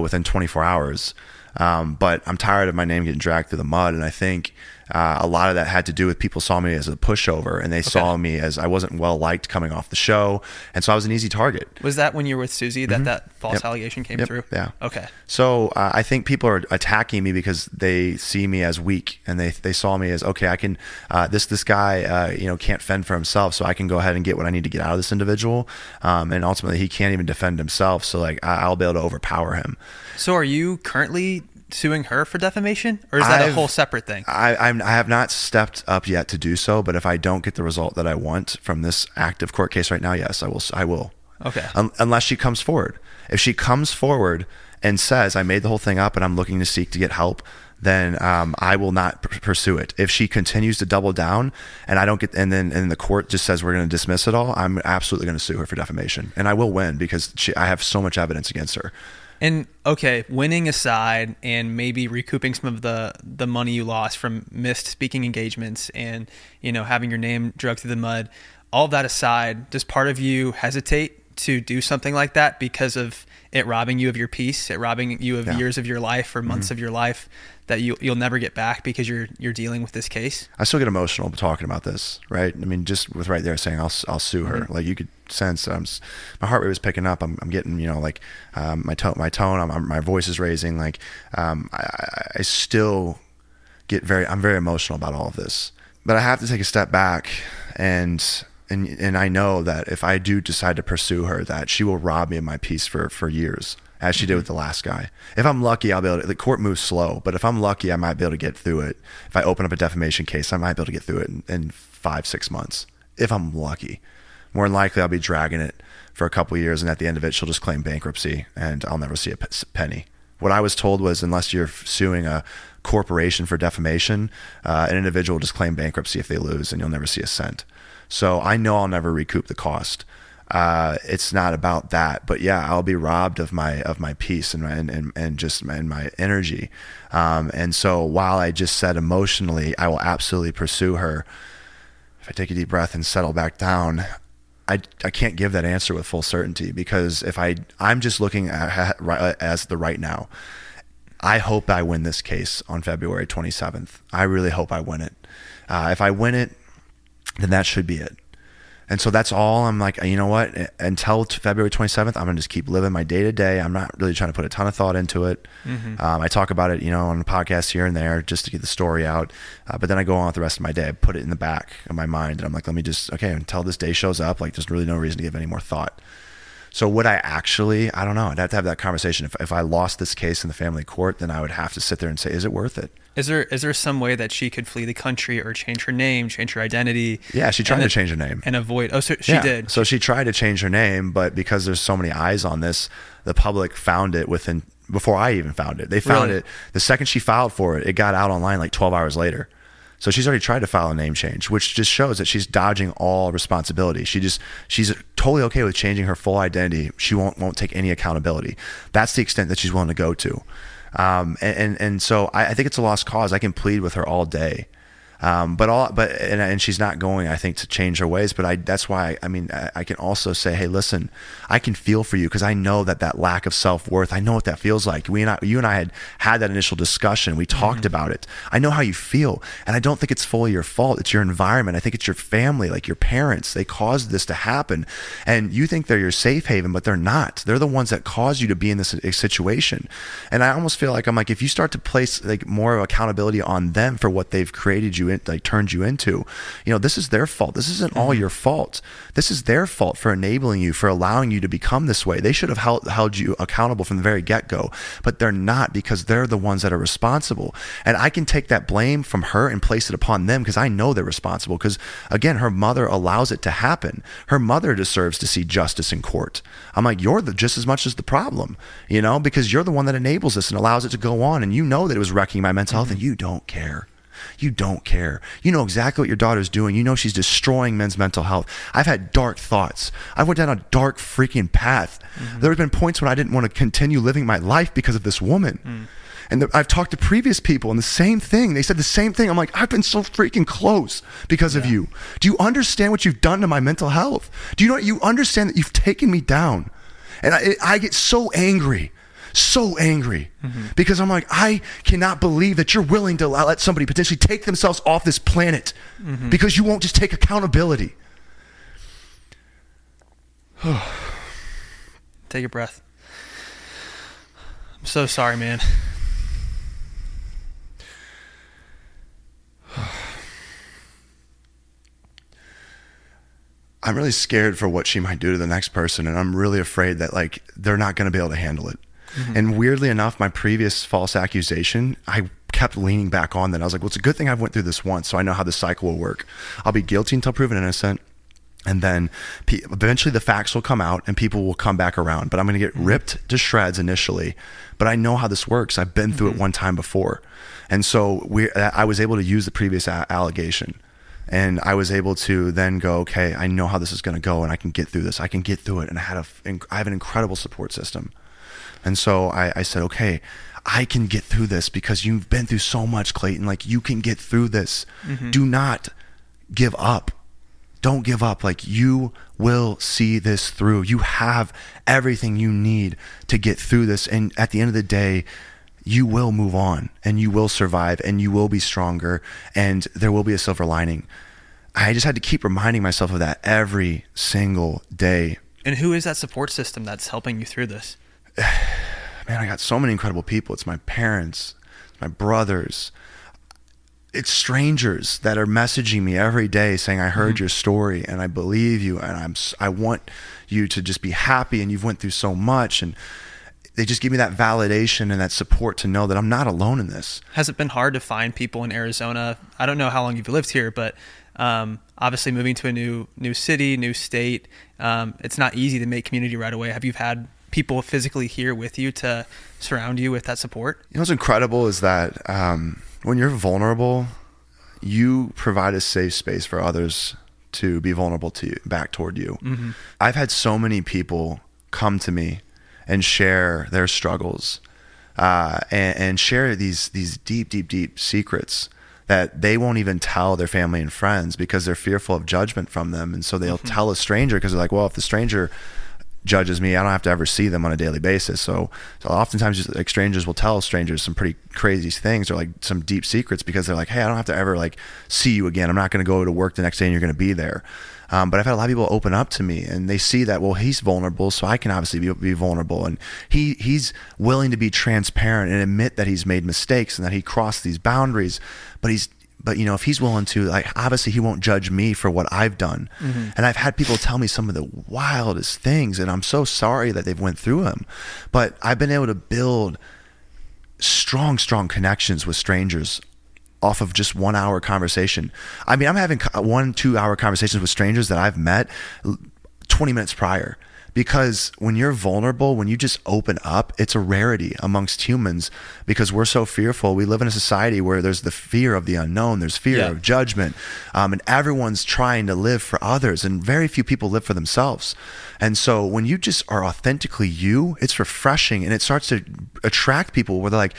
within 24 hours. But I'm tired of my name getting dragged through the mud. And I think a lot of that had to do with people saw me as a pushover, and they saw me as I wasn't well liked coming off the show. And so I was an easy target. Was that when you were with Susie that false allegation came through? Yeah. Okay. So I think people are attacking me because they see me as weak, and they saw me as, okay, I can, this guy, can't fend for himself. So I can go ahead and get what I need to get out of this individual. And ultimately he can't even defend himself. So like I'll be able to overpower him. So are you currently suing her for defamation, or is that a whole separate thing? I have not stepped up yet to do so, but if I don't get the result that I want from this active court case right now, yes, I will. Okay. Unless she comes forward. If she comes forward and says, I made the whole thing up and I'm looking to seek to get help, then I will not pursue it. If she continues to double down and I don't get, and then the court just says we're going to dismiss it all, I'm absolutely going to sue her for defamation, and I will win because I have so much evidence against her. And okay, winning aside, and maybe recouping some of the money you lost from missed speaking engagements and, having your name dragged through the mud, all that aside, does part of you hesitate to do something like that because of it robbing you of your peace, it robbing you of years of your life or months of your life that you'll never get back because you're dealing with this case? I still get emotional talking about this, right? I mean, just with right there saying I'll sue her, like you could sense my heart rate was picking up. I'm getting my tone, my voice is raising. Like I still get I'm very emotional about all of this, but I have to take a step back and I know that if I do decide to pursue her, that she will rob me of my peace for years, as she did with the last guy. If I'm lucky, I'll be able to, the court moves slow, but if I'm lucky, I might be able to get through it. If I open up a defamation case, I might be able to get through it in 5-6 months. If I'm lucky. More than likely, I'll be dragging it for a couple of years, and at the end of it, she'll just claim bankruptcy and I'll never see a penny. What I was told was, unless you're suing a corporation for defamation, an individual will just claim bankruptcy if they lose, and you'll never see a cent. So I know I'll never recoup the cost. It's not about that, but yeah, I'll be robbed of my peace and my energy. And so while I just said emotionally, I will absolutely pursue her. If I take a deep breath and settle back down, I can't give that answer with full certainty, because if I'm just looking at as the right now. I hope I win this case on February 27th. I really hope I win it. If I win it, then that should be it. And so that's all. I'm like, you know what? Until February 27th, I'm going to just keep living my day to day. I'm not really trying to put a ton of thought into it. Mm-hmm. I talk about it, you know, on podcasts here and there just to get the story out. But then I go on with the rest of my day. I put it in the back of my mind. And I'm like, let me just, okay, until this day shows up, like there's really no reason to give any more thought. So would I actually, I don't know. I'd have to have that conversation. If I lost this case in the family court, then I would have to sit there and say, is it worth it? Is there some way that she could flee the country or change her name, change her identity? Yeah, she tried to change her name. And avoid, oh, so she did. So she tried to change her name, but because there's so many eyes on this, the public found it within, before I even found it. They found it, the second she filed for it, it got out online like 12 hours later. So she's already tried to file a name change, which just shows that she's dodging all responsibility. She's totally okay with changing her full identity. She won't take any accountability. That's the extent that she's willing to go to. And so I think it's a lost cause. I can plead with her all day. But she's not going, I think, to change her ways, but that's why I can also say, hey, listen, I can feel for you. Cause I know that lack of self-worth, I know what that feels like. You and I had that initial discussion. We talked mm-hmm. about it. I know how you feel. And I don't think it's fully your fault. It's your environment. I think it's your family, like your parents, they caused this to happen. And you think they're your safe haven, but they're not. They're the ones that caused you to be in this situation. And I almost feel like, I'm like, if you start to place like more of accountability on them for what they've created you, turned you into, you know, this is their fault. This isn't all your fault. This is their fault for enabling you, for allowing you to become this way. They should have held you accountable from the very get-go, but they're not, because they're the ones that are responsible. And I can take that blame from her and place it upon them, because I know they're responsible. Because again, her mother allows it to happen. Her mother deserves to see justice in court. I'm like, you're just as much as the problem, you know, because you're the one that enables this and allows it to go on. And you know that it was wrecking my mental health, and you don't care. You don't care. You know exactly what your daughter's doing. You know she's destroying men's mental health. I've had dark thoughts. I went down a dark freaking path. Mm-hmm. There have been points when I didn't want to continue living my life because of this woman. Mm. And I've talked to previous people and the same thing. They said the same thing. I'm like, I've been so freaking close because of you. Do you understand what you've done to my mental health? Do you know what? You understand that you've taken me down? And I get so angry. So angry mm-hmm. because I'm like, I cannot believe that you're willing to let somebody potentially take themselves off this planet mm-hmm. because you won't just take accountability. Take a breath. I'm so sorry, man. I'm really scared for what she might do to the next person. And I'm really afraid that like, they're not going to be able to handle it. Mm-hmm. And weirdly enough, my previous false accusation, I kept leaning back on that. I was like, well, it's a good thing I went through this once, so I know how the cycle will work. I'll be guilty until proven innocent. And then eventually the facts will come out and people will come back around. But I'm going to get ripped to shreds initially. But I know how this works. I've been through mm-hmm. it one time before. And so I was able to use the previous allegation. And I was able to then go, okay, I know how this is going to go and I can get through this. I can get through it. And I have an incredible support system. And so I said, okay, I can get through this because you've been through so much, Clayton. Like, you can get through this. Mm-hmm. Do not give up. Don't give up. Like, you will see this through. You have everything you need to get through this. And at the end of the day, you will move on and you will survive and you will be stronger and there will be a silver lining. I just had to keep reminding myself of that every single day. And who is that support system that's helping you through this? Man, I got so many incredible people. It's my parents, it's my brothers, it's strangers that are messaging me every day saying, I heard mm-hmm. your story and I believe you and I want you to just be happy and you've went through so much. And they just give me that validation and that support to know that I'm not alone in this. Has it been hard to find people in Arizona? I don't know how long you've lived here, but obviously moving to a new city, new state, it's not easy to make community right away. Have you had people physically here with you to surround you with that support? You know, what's incredible is that when you're vulnerable, you provide a safe space for others to be vulnerable to you, back toward you. Mm-hmm. I've had so many people come to me and share their struggles and share these deep, deep, deep secrets that they won't even tell their family and friends because they're fearful of judgment from them. And so they'll mm-hmm. tell a stranger because they're like, well, if the stranger judges me. I don't have to ever see them on a daily basis. So oftentimes just like strangers will tell strangers some pretty crazy things or like some deep secrets because they're like, hey, I don't have to ever like see you again. I'm not going to go to work the next day and you're going to be there. But I've had a lot of people open up to me and they see that, well, he's vulnerable, so I can obviously be vulnerable. And he's willing to be transparent and admit that he's made mistakes and that he crossed these boundaries, but you know, if he's willing to, like, obviously he won't judge me for what I've done. Mm-hmm. And I've had people tell me some of the wildest things, and I'm so sorry that they've went through them, but I've been able to build strong connections with strangers off of just 1 hour conversation. I mean, I'm having 1-2 hour conversations with strangers that I've met 20 minutes prior, because when you're vulnerable, when you just open up, it's a rarity amongst humans because we're so fearful. We live in a society where there's the fear of the unknown, there's fear of judgment, and everyone's trying to live for others, and very few people live for themselves. And so when you just are authentically you, it's refreshing, and it starts to attract people where they're like,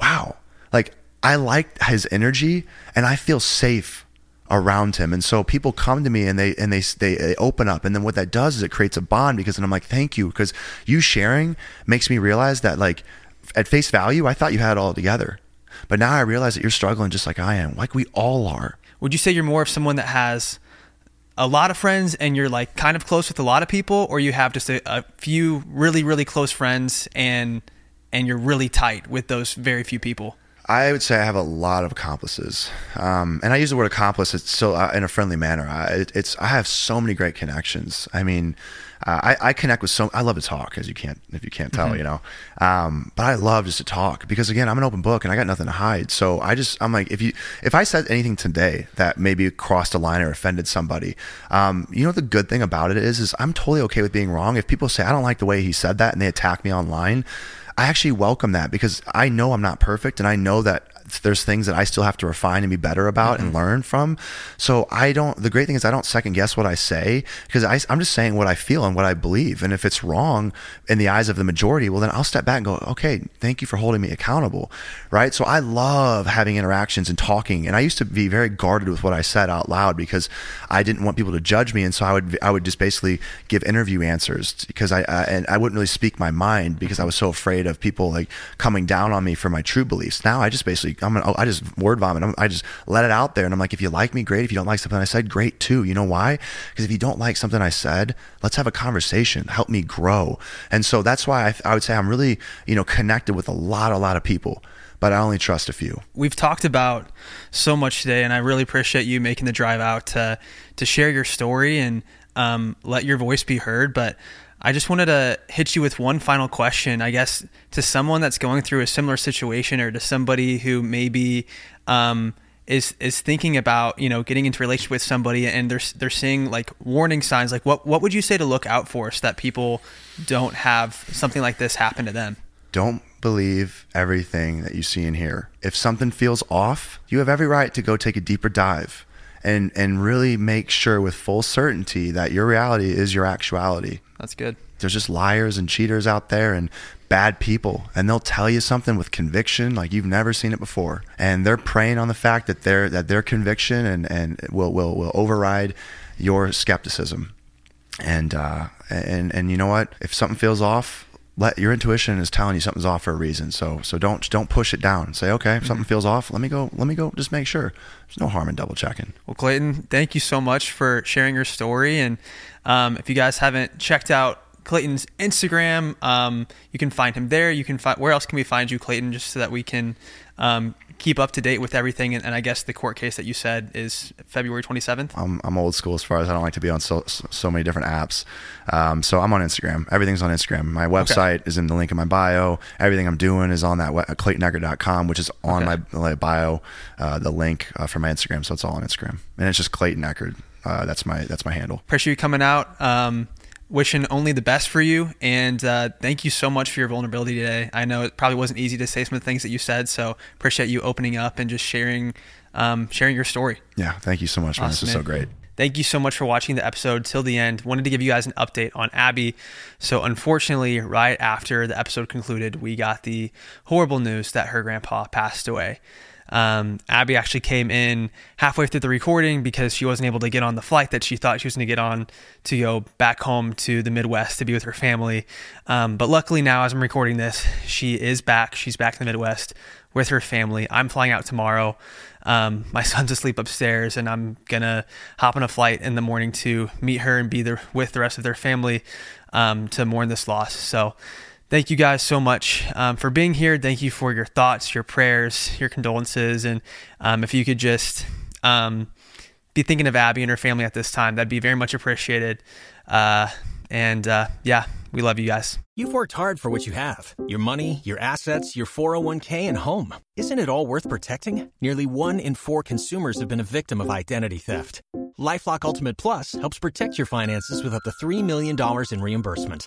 wow, like, I like his energy and I feel safe around him. And so people come to me and they open up. And then what that does is it creates a bond, because then I'm like, thank you. Because you sharing makes me realize that, like, at face value, I thought you had it all together, but now I realize that you're struggling just like I am. Like we all are. Would you say you're more of someone that has a lot of friends and you're like kind of close with a lot of people, or you have just a few really, really close friends and you're really tight with those very few people? I would say I have a lot of accomplices, and I use the word accomplice. It's still in a friendly manner. I have so many great connections. I mean, I connect with I love to talk, if you can't tell, mm-hmm. you know. But I love just to talk because, again, I'm an open book and I got nothing to hide. So I'm like, if I said anything today that maybe crossed a line or offended somebody, you know, the good thing about it is I'm totally okay with being wrong. If people say I don't like the way he said that and they attack me online, I actually welcome that because I know I'm not perfect and I know that there's things that I still have to refine and be better about mm-hmm. and learn from. So the great thing is I don't second guess what I say, because I'm just saying what I feel and what I believe. And if it's wrong in the eyes of the majority, well, then I'll step back and go, okay, thank you for holding me accountable. Right. So I love having interactions and talking. And I used to be very guarded with what I said out loud because I didn't want people to judge me. And so I would just basically give interview answers because I wouldn't really speak my mind because I was so afraid of people like coming down on me for my true beliefs. Now I just basically, I just word vomit. I just let it out there. And I'm like, if you like me, great. If you don't like something I said, great too. You know why? Because if you don't like something I said, let's have a conversation, help me grow. And so that's why I would say I'm really, you know, connected with a lot of people, but I only trust a few. We've talked about so much today, and I really appreciate you making the drive out to share your story and let your voice be heard. But I just wanted to hit you with one final question, I guess, to someone that's going through a similar situation, or to somebody who maybe is thinking about, you know, getting into a relationship with somebody and they're seeing like warning signs. Like what would you say to look out for so that people don't have something like this happen to them? Don't believe everything that you see and hear. If something feels off, you have every right to go take a deeper dive and really make sure with full certainty that your reality is your actuality. That's good. There's just liars and cheaters out there and bad people, and they'll tell you something with conviction like you've never seen it before, and they're preying on the fact that their conviction and will override your skepticism. And you know what? If something feels off, your intuition is telling you something's off for a reason. So don't push it down. Say, okay, if something mm-hmm. feels off, let me go just make sure. There's no harm in double checking. Well, Clayton, thank you so much for sharing your story. And if you guys haven't checked out Clayton's Instagram, you can find him there. You can find, where else can we find you, Clayton, just so that we can keep up to date with everything? And I guess the court case that you said is February 27th. I'm old school as far as I don't like to be on so many different apps. So I'm on Instagram. Everything's on Instagram. My website is in the link in my bio. Everything I'm doing is on that ClaytonEchard.com, which is on my bio, the link for my Instagram. So it's all on Instagram, and it's just Clayton Echard. That's my handle. Appreciate you coming out. Wishing only the best for you, and thank you so much for your vulnerability today. I know it probably wasn't easy to say some of the things that you said, so appreciate you opening up and just sharing your story. Yeah, thank you so much, man. Awesome, this is so great. Thank you so much for watching the episode till the end. Wanted to give you guys an update on Abby. So unfortunately, right after the episode concluded, we got the horrible news that her grandpa passed away. Abby actually came in halfway through the recording because she wasn't able to get on the flight that she thought she was going to get on to go back home to the Midwest to be with her family. But luckily now, as I'm recording this, she is back. She's back in the Midwest with her family. I'm flying out tomorrow. My son's asleep upstairs, and I'm going to hop on a flight in the morning to meet her and be there with the rest of their family to mourn this loss. So thank you guys so much for being here. Thank you for your thoughts, your prayers, your condolences. And if you could just be thinking of Abby and her family at this time, that'd be very much appreciated. Yeah, we love you guys. You've worked hard for what you have, your money, your assets, your 401k, and home. Isn't it all worth protecting? Nearly 1 in 4 consumers have been a victim of identity theft. LifeLock Ultimate Plus helps protect your finances with up to $3 million in reimbursement.